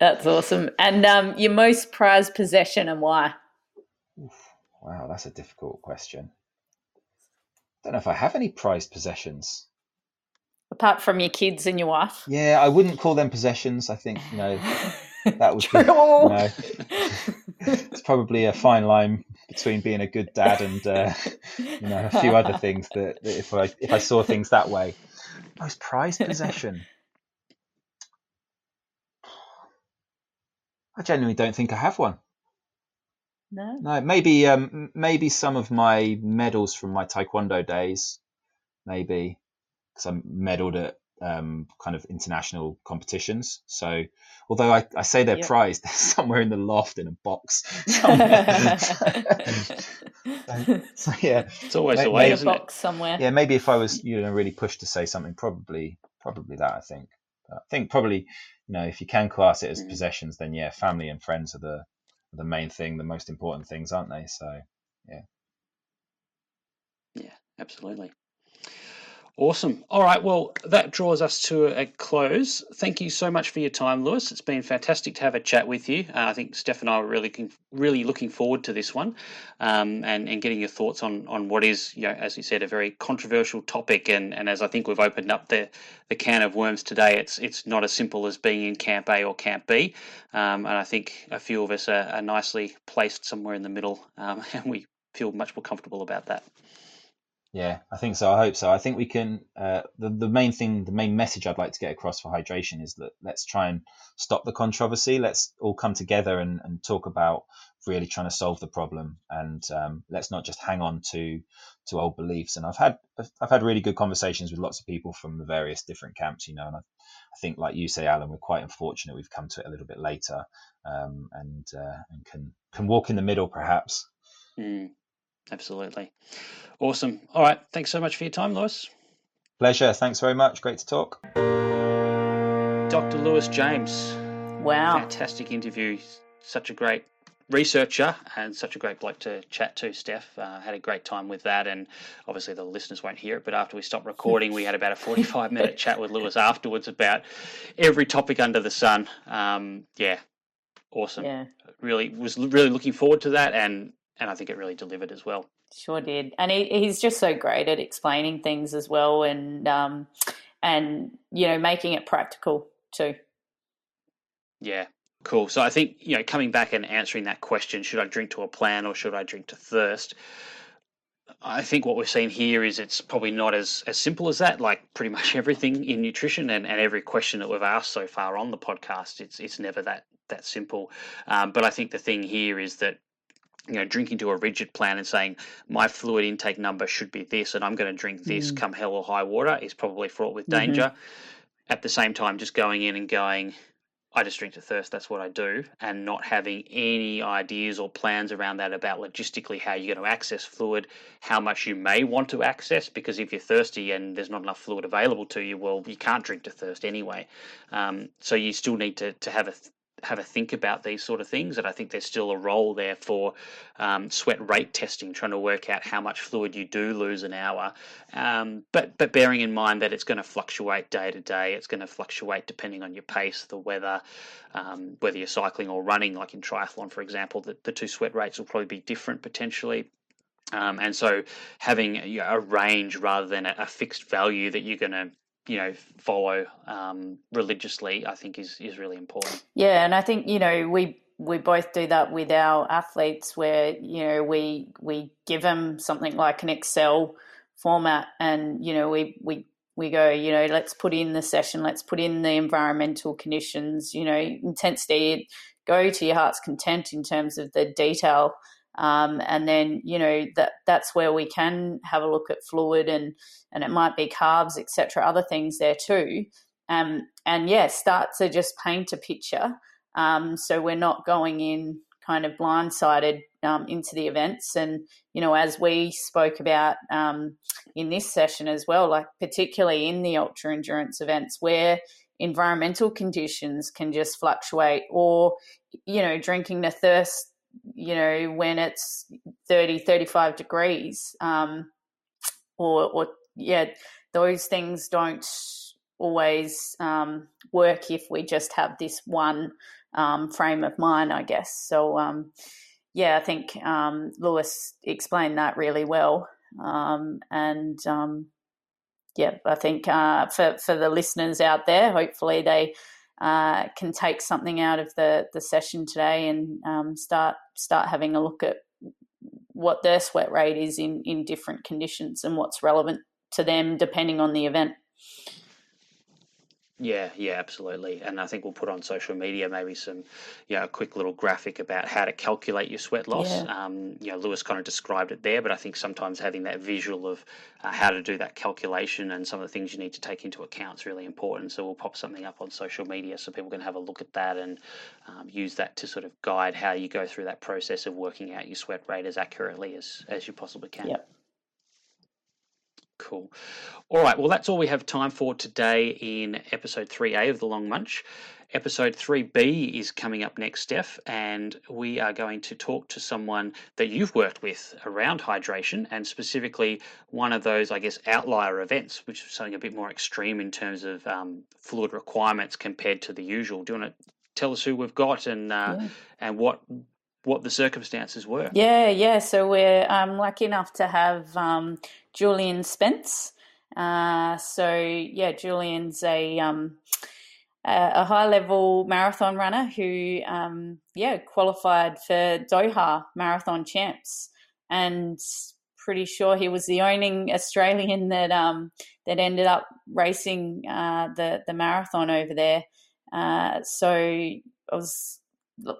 That's awesome. And your most prized possession and why? Wow, that's a difficult question. Don't know if I have any prized possessions. Apart from your kids and your wife? Yeah, I wouldn't call them possessions. I think, you know, that would be, you know, it's probably a fine line between being a good dad and, you know, a few other things that if I saw things that way. Most prized possession. I genuinely don't think I have one. No, maybe some of my medals from my taekwondo days, maybe, because I medaled at kind of international competitions. So although I say they're prized, they're somewhere in the loft in a box. so yeah, it's always the way, isn't it? A box somewhere. Yeah, maybe if I was, you know, really pushed to say something, probably that, I think. I think probably, you know, if you can class it as possessions, then yeah, family and friends are the main thing, the most important things, aren't they? So yeah, absolutely. Awesome. All right, well, that draws us to a close. Thank you so much for your time, Lewis. It's been fantastic to have a chat with you. I think Steph and I were really looking forward to this one, and getting your thoughts on what is, you know, as you said, a very controversial topic. And as I think we've opened up the can of worms today, it's not as simple as being in Camp A or Camp B. And I think a few of us are nicely placed somewhere in the middle, and we feel much more comfortable about that. Yeah, I think so. I hope so. I think we can, the main message I'd like to get across for hydration is that let's try and stop the controversy. Let's all come together and talk about really trying to solve the problem, and let's not just hang on to old beliefs. And I've had really good conversations with lots of people from the various different camps, you know, and I think, like you say, Alan, we're quite unfortunate we've come to it a little bit later, and can walk in the middle perhaps. Mm. Absolutely. Awesome. All right. Thanks so much for your time, Lewis. Pleasure. Thanks very much. Great to talk. Dr. Lewis James. Wow. Fantastic interview. Such a great researcher and such a great bloke to chat to, Steph. Had a great time with that, and obviously the listeners won't hear it, but after we stopped recording, we had about a 45-minute chat with Lewis afterwards about every topic under the sun. Awesome. Yeah. Really looking forward to that, and I think it really delivered as well. Sure did. And he's just so great at explaining things as well, and you know, making it practical too. Yeah, cool. So I think, you know, coming back and answering that question, should I drink to a plan or should I drink to thirst? I think what we've seen here is it's probably not as simple as that. Like pretty much everything in nutrition and every question that we've asked so far on the podcast, it's never that simple. But I think the thing here is that, you know, drinking to a rigid plan and saying my fluid intake number should be this and I'm going to drink this come hell or high water is probably fraught with danger. At the same time, just going in and going, I just drink to thirst, that's what I do, and not having any ideas or plans around that about logistically how you're going to access fluid, how much you may want to access, because if you're thirsty and there's not enough fluid available to you, well, you can't drink to thirst anyway. So you still need to have a think about these sort of things, and I think there's still a role there for sweat rate testing, trying to work out how much fluid you do lose an hour, but bearing in mind that it's going to fluctuate day to day, it's going to fluctuate depending on your pace, the weather, whether you're cycling or running, like in triathlon for example, the two sweat rates will probably be different potentially. And so having a range rather than a fixed value that you're going to, you know, follow religiously, I think is really important. Yeah, and I think, you know, we both do that with our athletes, where, you know, we give them something like an Excel format, and, you know, we go, you know, let's put in the session, let's put in the environmental conditions, you know, intensity, go to your heart's content in terms of the detail. And then, you know, that's where we can have a look at fluid, and it might be carbs, etc., other things there too. And yeah, start to just paint a picture. So we're not going in kind of blindsided into the events. And, you know, as we spoke about in this session as well, like particularly in the ultra endurance events where environmental conditions can just fluctuate, or, you know, drinking to thirst, you know, when it's 30, 35 degrees, or yeah, those things don't always work if we just have this one frame of mind, I guess. So, yeah, I think Lewis explained that really well. Yeah, I think for the listeners out there, hopefully they can take something out of the session today and start having a look at what their sweat rate is in different conditions and what's relevant to them depending on the event. Yeah, absolutely. And I think we'll put on social media maybe some, a quick little graphic about how to calculate your sweat loss. Yeah. Lewis kind of described it there, but I think sometimes having that visual of how to do that calculation and some of the things you need to take into account is really important. So we'll pop something up on social media so people can have a look at that and use that to sort of guide how you go through that process of working out your sweat rate as accurately as you possibly can. Yep. Cool. All right. Well, that's all we have time for today in episode 3A of The Long Munch. Episode 3B is coming up next, Steph, and we are going to talk to someone that you've worked with around hydration and specifically one of those, I guess, outlier events, which is something a bit more extreme in terms of fluid requirements compared to the usual. Do you want to tell us who we've got and what the circumstances were? Yeah. So we're lucky enough to have Julian Spence. Julian's a high-level marathon runner who, qualified for Doha Marathon Champs, and pretty sure he was the only Australian that ended up racing the marathon over there. So I was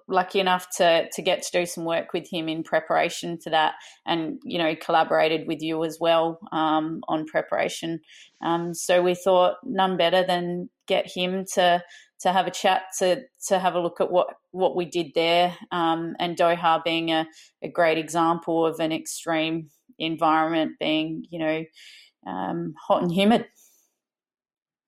lucky enough to get to do some work with him in preparation for that, and collaborated with you as well on preparation, so we thought none better than get him to have a chat to have a look at what we did there, and Doha being a great example of an extreme environment being hot and humid.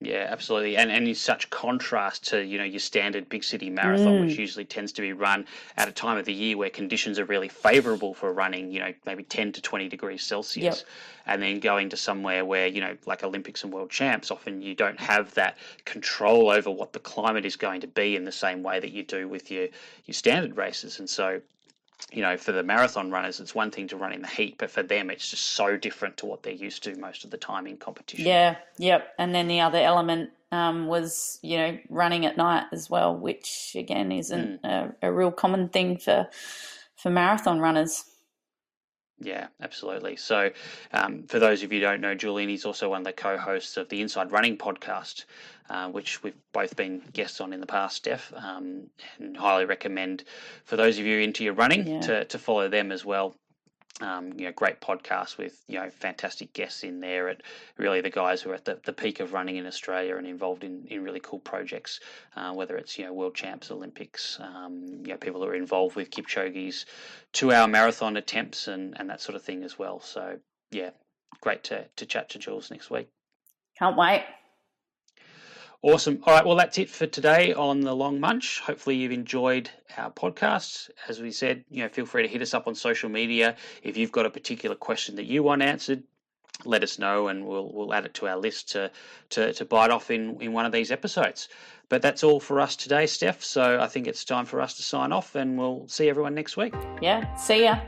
Yeah, absolutely. And in such contrast to, your standard big city marathon, which usually tends to be run at a time of the year where conditions are really favourable for running, maybe 10 to 20 degrees Celsius. Yep. And then going to somewhere where, like Olympics and World Champs, often you don't have that control over what the climate is going to be in the same way that you do with your standard races. And so, for the marathon runners, it's one thing to run in the heat, but for them, it's just so different to what they're used to most of the time in competition. Yeah, yep. And then the other element was, running at night as well, which again isn't a real common thing for marathon runners. Yeah, absolutely. So for those of you who don't know, Julian, he's also one of the co-hosts of the Inside Running podcast, which we've both been guests on in the past, Steph, and highly recommend for those of you into your running to follow them as well. Great podcast with, fantastic guests in there at really the guys who are at the peak of running in Australia and involved in really cool projects, whether it's, World Champs, Olympics, people who are involved with Kipchoge's 2-hour marathon attempts and that sort of thing as well. So, yeah, great to chat to Jules next week. Can't wait. Awesome. All right, well, that's it for today on The Long Munch. Hopefully you've enjoyed our podcast. As we said, feel free to hit us up on social media. If you've got a particular question that you want answered, let us know and we'll add it to our list to bite off in one of these episodes. But that's all for us today, Steph. So I think it's time for us to sign off and we'll see everyone next week. Yeah, see ya.